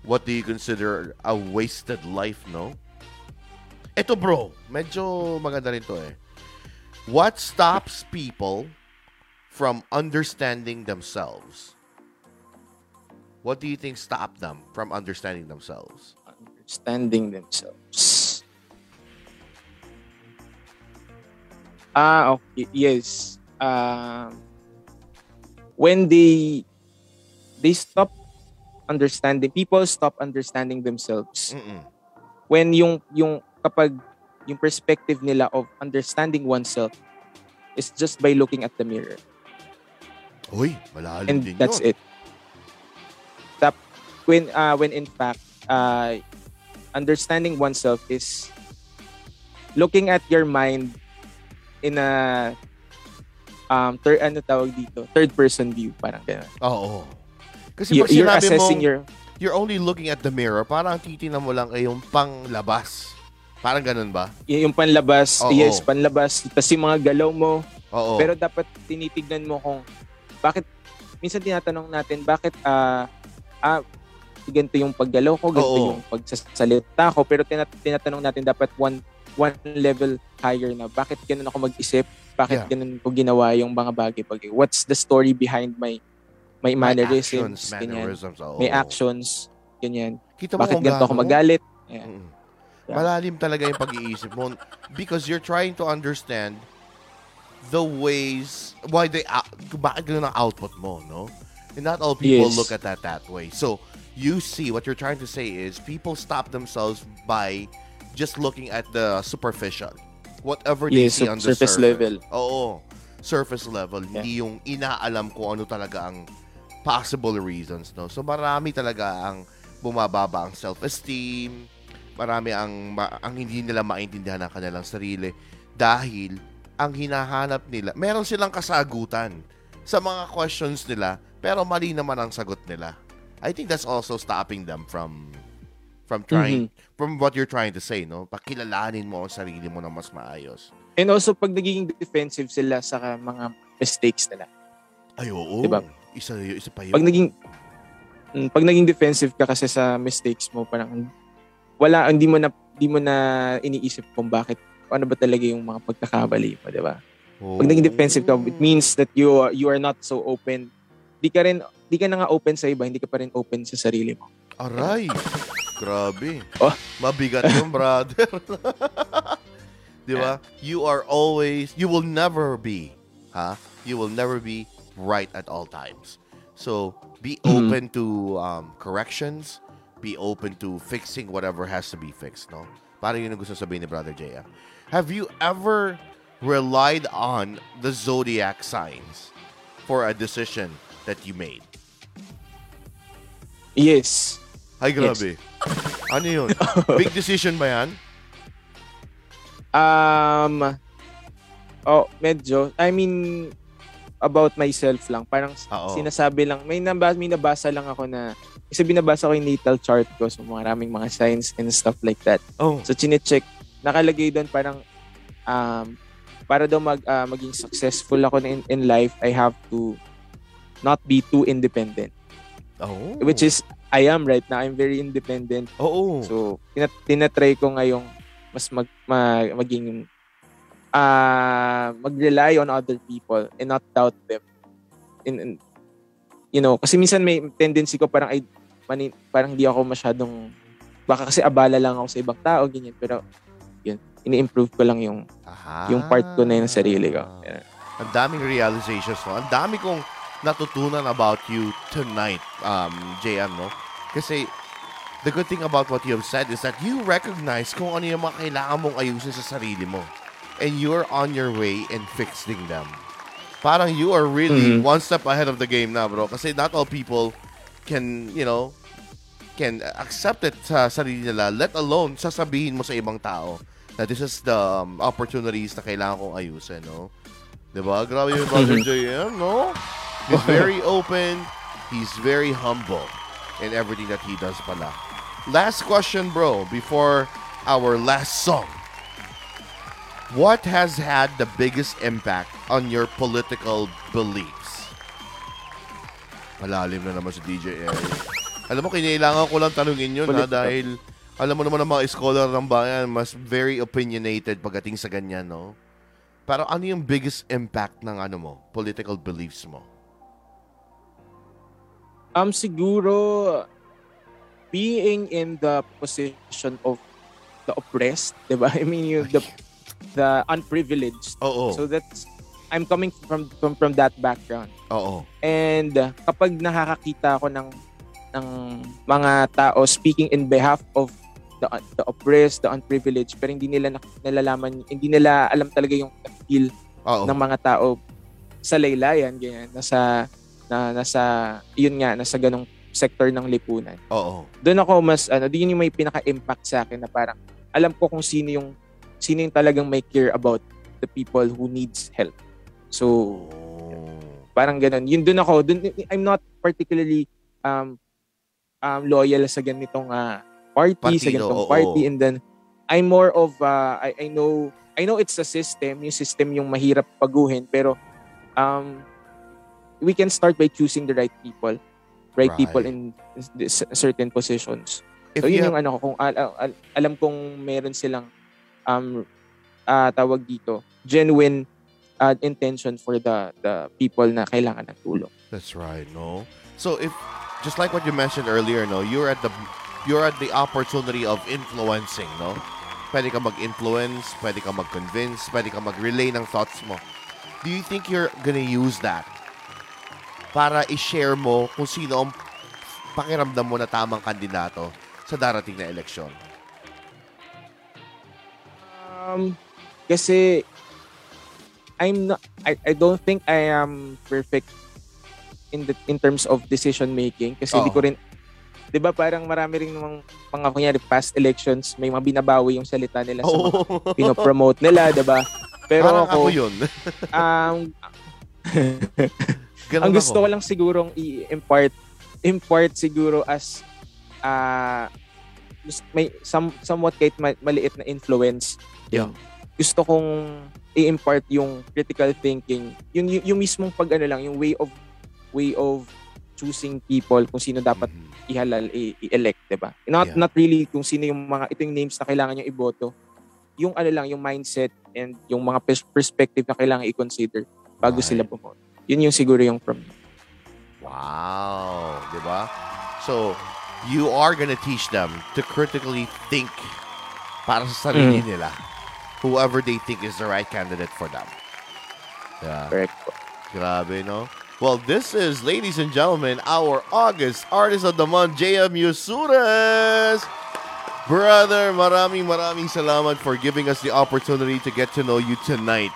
what do you consider a wasted life, no? Eto, bro. Medyo maganda rin to eh. What stops people from understanding themselves? What do you think stopped them from understanding themselves? Okay. Yes. When they stop understanding, people stop understanding themselves. Mm-mm. When yung perspective nila of understanding oneself is just by looking at the mirror. Oy, malalim din yun. And that's it. When in fact, understanding oneself is looking at your mind in a third person view, parang ganun. Oo. Kasi pag sinabi mong you're only looking at the mirror, parang titingnan mo lang ay yung panglabas. Parang ganun ba? Yung panlabas, panlabas. Tapos yung mga galaw mo. Oo. Pero dapat tinitignan mo kung bakit, minsan tinatanong natin, bakit ganito yung paggalaw ko, ganito yung pagsasalita ko, pero tinatanong natin dapat one level higher na bakit ganun ako mag-isip, bakit ganun ko ginawa yung mga bagay-bagay. What's the story behind my mannerisms, ganyan. Oh. May actions, ganyan. Kita mo bakit ganito ako magalit. Yeah. Malalim talaga yung pag-iisip mo because you're trying to understand the ways why they bakit ganun ang output mo, no? And not all people look at that way. So, you see, what you're trying to say is people stop themselves by just looking at the superficial. Whatever they see on the surface. Level. Oo. Surface level. Yeah. Hindi yung inaalam ko ano talaga ang possible reasons. No? So, marami talaga ang bumababa ang self-esteem. Marami ang hindi nila maintindihan ang kanilang sarili dahil ang hinahanap nila. Meron silang kasagutan sa mga questions nila, pero mali naman ang sagot nila. I think that's also stopping them from trying, mm-hmm, from what you're trying to say, no? Pakilalanin mo ang sarili mo na mas maayos. And also, pag nagiging defensive sila sa mga mistakes nila. Ay, oo. Diba? Isa pa yun. Pag naging defensive ka kasi sa mistakes mo, parang wala, hindi mo na iniisip kung bakit, ano ba talaga yung mga pagkakamali mo, di ba? Oh. Pag naging defensive ka, it means that you are not so open. Di ka na nga open sa iba, hindi ka pa rin open sa sarili mo. Aray! Grabe. Oh. Mabigat yung brother. Di ba? You will never be right at all times. So, be open to corrections. Be open to fixing whatever has to be fixed, no? Parang yun ang gusto sabihin ni Brother Jaya. Have you ever relied on the zodiac signs for a decision that you made? Yes. Ay, grabe. Yes. Ano yun? Big decision ba yan? Medyo. I mean, about myself lang. Parang sinasabi lang. May nabasa lang ako na, kasi binabasa ko yung natal chart ko. So, maraming mga signs and stuff like that. Oh. So, chinecheck. Nakalagay doon parang, para daw maging successful ako in life, I have to not be too independent. Oh. Which is, I am right now. I'm very independent. Oh. So, tinatry ko ngayong mas maging mag-rely on other people and not doubt them. And, you know, kasi minsan may tendency ko parang di ako masyadong, baka kasi abala lang ako sa ibang tao, ganyan. Pero, yun, ini-improve ko lang yung part ko na yun sa sarili ko. Yeah. Ang daming realizations, no? Ang dami kong natutunan about you tonight, JM, no? Kasi, the good thing about what you have said is that you recognize kung ano yung mga kailangan mong ayusin sa sarili mo. And you're on your way in fixing them. Parang you are really one step ahead of the game na, bro. Kasi not all people can accept it sa sarili nila, let alone sasabihin mo sa ibang tao that this is the opportunities na kailangan kong ayusin, no? Diba? Grabe yung Brother JM, no? He's very open. He's very humble in everything that he does pala. Last question, bro, before our last song. What has had the biggest impact on your political beliefs? Malalim na naman si DJ Eric. Alam mo, kinailangan ko lang tanungin yun na dahil alam mo naman ang mga scholar ng bayan, mas very opinionated pagdating sa ganyan, no? Pero ano yung biggest impact ng political beliefs mo? Siguro, being in the position of the oppressed, di ba? I mean, the unprivileged. Oh. So that's, I'm coming from that background. Oo. And kapag nakakakita ako ng mga tao speaking in behalf of the oppressed, the unprivileged, pero hindi nila nalalaman, hindi nila alam talaga yung feel ng mga tao sa laylayan, ganyan, nasa ganong sector ng lipunan. Oo. Doon ako mas doon yung may pinaka-impact sa akin na parang alam ko kung sino yung talagang may care about the people who needs help. So, parang ganun. Yun doon ako. I'm not particularly loyal sa ganitong party, sa ganitong party. And then, I'm more of, I know it's a system. Yung system yung mahirap paguhin. Pero, we can start by choosing the right people. Right. People in certain positions. If so, yun yung kung alam kong meron silang tawag dito, genuine intention for the people na kailangan ng tulong. That's right, no? So if, just like what you mentioned earlier, no, you're at the opportunity of influencing, no? Pwede ka mag-influence, pwede ka mag-convince, pwede ka mag-relay ng thoughts mo. Do you think you're gonna use that para i-share mo kung sino ang pakiramdam mo na tamang kandidato sa darating na eleksyon? Kasi I don't think I am perfect in terms of decision making kasi di ko rin, 'di ba, parang marami ring mga kunyari past elections may mga binabawi yung salita nila sa mga pinopromote nila, 'di ba? Pero parang ako yun. Ang gusto ko lang sigurong i-impart siguro as may somewhat kahit maliit na influence. Yeah. Gusto kong i-impart yung critical thinking, yung mismong pag-ano lang, yung way of choosing people kung sino dapat ihalal, i-elect, diba? Not really kung sino yung mga, ito yung names na kailangan nyo iboto. Yung ano lang, yung mindset and yung mga perspective na kailangan i-consider bago sila bumoto. Yun yung siguro yung problem. Wow! Diba? So, you are gonna teach them to critically think para sa sarili nila. Whoever they think is the right candidate for them. Yeah. Correct. Grabe, no? Well, this is, ladies and gentlemen, our August Artist of the Month, JM Yosuris! Brother, maraming salamat for giving us the opportunity to get to know you tonight.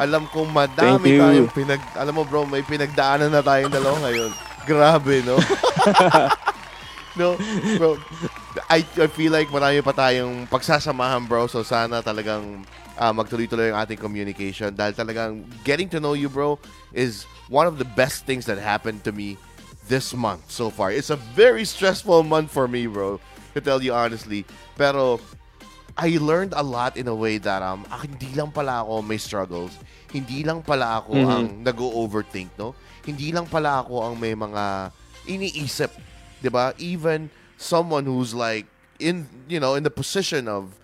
Alam ko madami tayong alam mo bro, may pinagdaanan na tayong dalawa ngayon. Grabe, no? No, bro. I feel like marami pa tayong pagsasamahan, bro. So sana talagang magtuloy-tuloy ang ating communication dahil talagang getting to know you, bro, is one of the best things that happened to me this month so far. It's a very stressful month for me, bro, to tell you honestly. Pero I learned a lot in a way that hindi lang pala ako may struggles. Hindi lang pala ako ang nag-overthink, no? Hindi lang pala ako ang may mga iniisip, 'di ba? Even someone who's like in the position of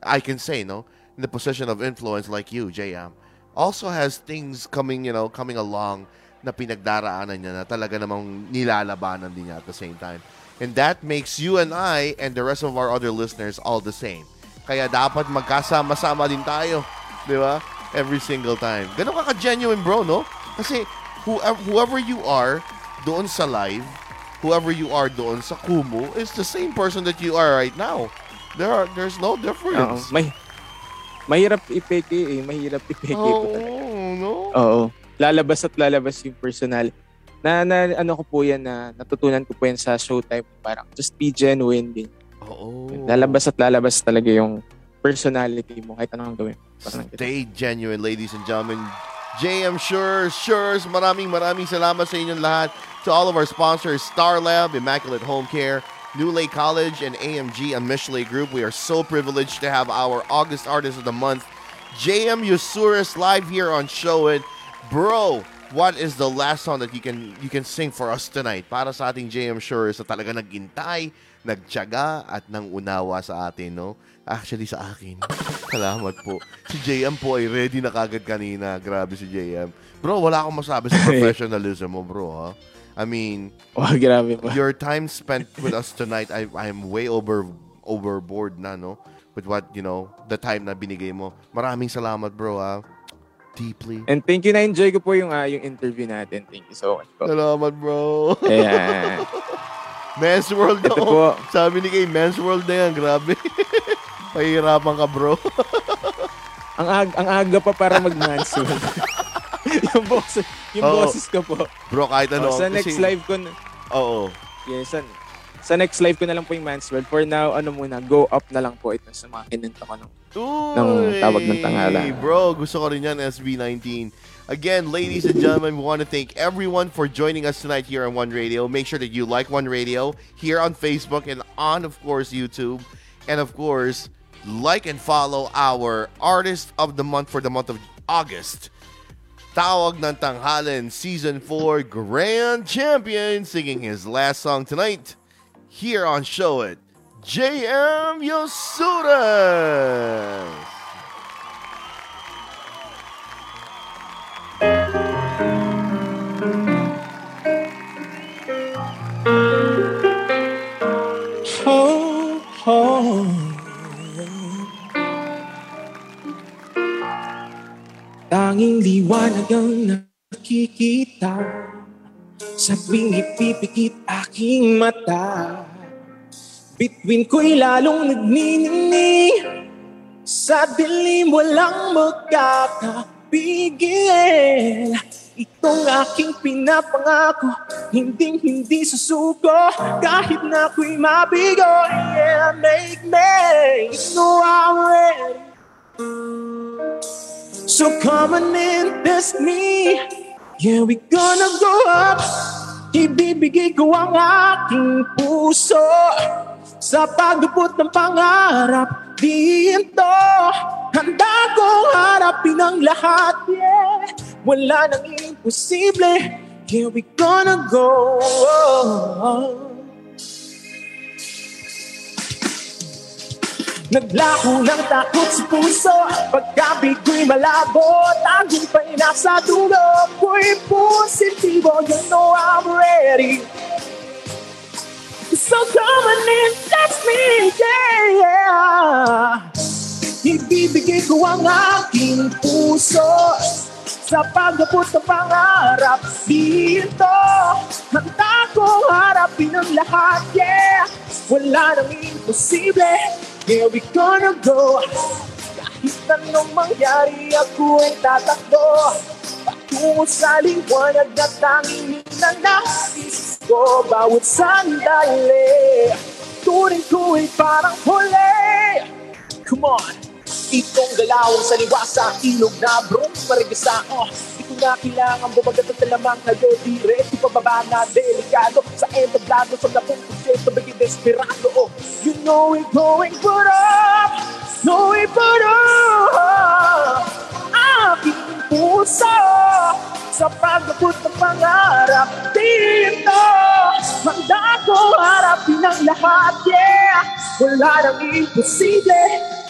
I can say, no? In the position of influence like you, JM, also has things coming along na pinagdaraanan niya na talaga namang nilalabanan din niya at the same time. And that makes you and I and the rest of our other listeners all the same. Kaya dapat magkasama-sama din tayo, di ba? Every single time. Ganun ka genuine, bro, no? Kasi whoever you are doon sa live, whoever you are doon sa Kumu, is the same person that you are right now. There's no difference. Mahirap ipeke eh. Mahirap ipeke po talaga. No? Oo. Lalabas at lalabas yung personal. Ano ko po yan na natutunan ko po yan sa showtime. Parang just be genuine din. Oo. Lalabas at lalabas talaga yung personality mo. Kahit anong gawin. Parang stay genuine, ladies and gentlemen. JM Yosuris, maraming salamat sa inyong lahat. To all of our sponsors, Star Lab, Immaculate Home Care, New Lake College, and AMG and Michelin Group. We are so privileged to have our August Artist of the Month, JM Yosuris, live here on Show It. Bro, what is the last song that you can sing for us tonight? Para sa ating JM Yosuris na talaga nagintay, nagtiyaga, at nangunawa sa atin, no? Actually, sa akin. Salamat po. Si JM po ay ready na kagad kanina. Grabe si JM. Bro, wala akong masabi sa professionalism mo, bro, ha? I mean, grabe pa. Your time spent with us tonight, I'm way overboard na, no? With what, the time na binigay mo. Maraming salamat, bro, ha? Deeply. And thank you, na-enjoy ko po yung interview natin. Thank you so much, bro. Salamat, bro. Yeah. Men's World na po. Sabi ni kay Men's World na yan. Grabe. Pahirapan ka, bro. Ang aga pa para mag-Men's World. Yung boses ko po. Bro, kahit ano. Sa next live ko na. Oo. Yes, sa next live ko na lang po yung Man's World. For now, ano muna, go up na lang po ito sa mga kinanta ko ng Tawag ng Tanghalan. Bro, gusto ko rin yan, SB19. Again, ladies and gentlemen, we want to thank everyone for joining us tonight here on One Radio. Make sure that you like One Radio here on Facebook and on, of course, YouTube. And, of course, like and follow our Artist of the Month for the month of August. Tawag ng Tanghalan Season 4 Grand Champion singing his last song tonight here on Show It, JM Yosuris! Tanging liwanag ang nakikita sa tuwing ipipikit aking mata. Bituin ko'y lalong nagniningning sa dilim, walang magkakapigil. Itong aking pinapangako, hinding-hindi susuko kahit na ko'y mabigo. Yeah, make me know I'm ready. So come on in, that's me. Yeah, we gonna go up. Ibibigay ko ang aking puso sa pagdupot ng pangarap. Dito, handa kong harapin ang lahat, yeah. Wala nang imposible. Yeah, we gonna go. Naglako ng takot sa puso, pag-abig ko'y malabo, tagong pa'y nasa dulo, ko'y positibo, you know I'm ready. So come on in, that's me, yeah, yeah. Ibibigay ko ang aking puso, sa pagdapot ng pangarap dito, handa kong harapin ang lahat, yeah. Wala nang imposible. Yeah, we gonna go. Kahit anong mangyari, ako ay tatakbo. Patungo sa liwanag na tanging hinanais ko. Bawat sandali, turing ko ay parang huli. Come on. Itong galawang saliwa sa ilog na brong marigasa. Ito na kailangan bumagat ang talamang nalo. Direto pababa na delikado. Sa entablado, sa lapong proseso, maging desperado. You know we're going put up, know we put up. Aking puso sa pagdapot ng pangarap dito. Handa ko harapin ang lahat, yeah. Wala nang imposible.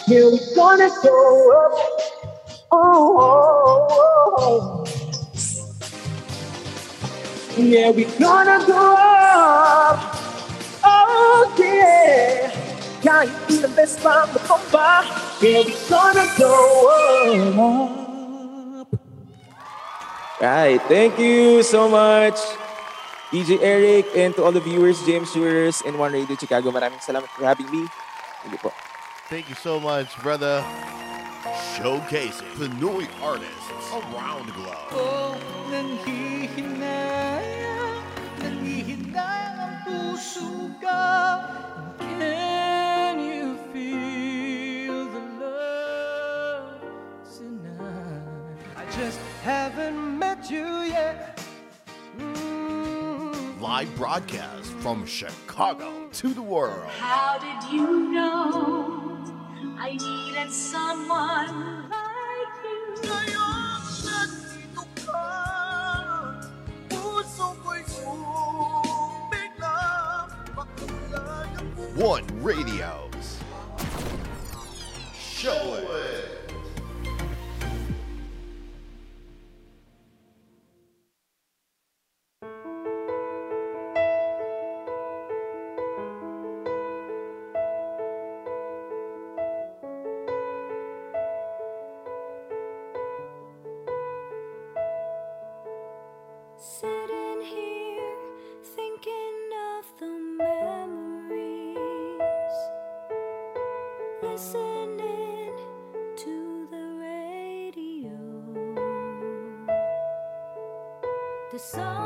Here we gonna go up. Oh, oh, oh. Yeah, we gonna go up. Oh yeah, yeah, you be the best man to come by. Yeah, we gonna go up. Right, thank you so much, DJ Eric, and to all the viewers, JM Yosuris and One Radio Chicago. Maraming salamat for having me. Thank you po. Thank you so much, brother. Showcasing Pinoy artists around the globe. Oh, nanghihinayang ang puso ka. Can you feel the love tonight? I just haven't met you yet. Live broadcast from Chicago to the world. How did you know? I needed someone like you. Ngayong nandito ka, puso ko'y sumigla, makalagang buhay. One Radio's Show It! So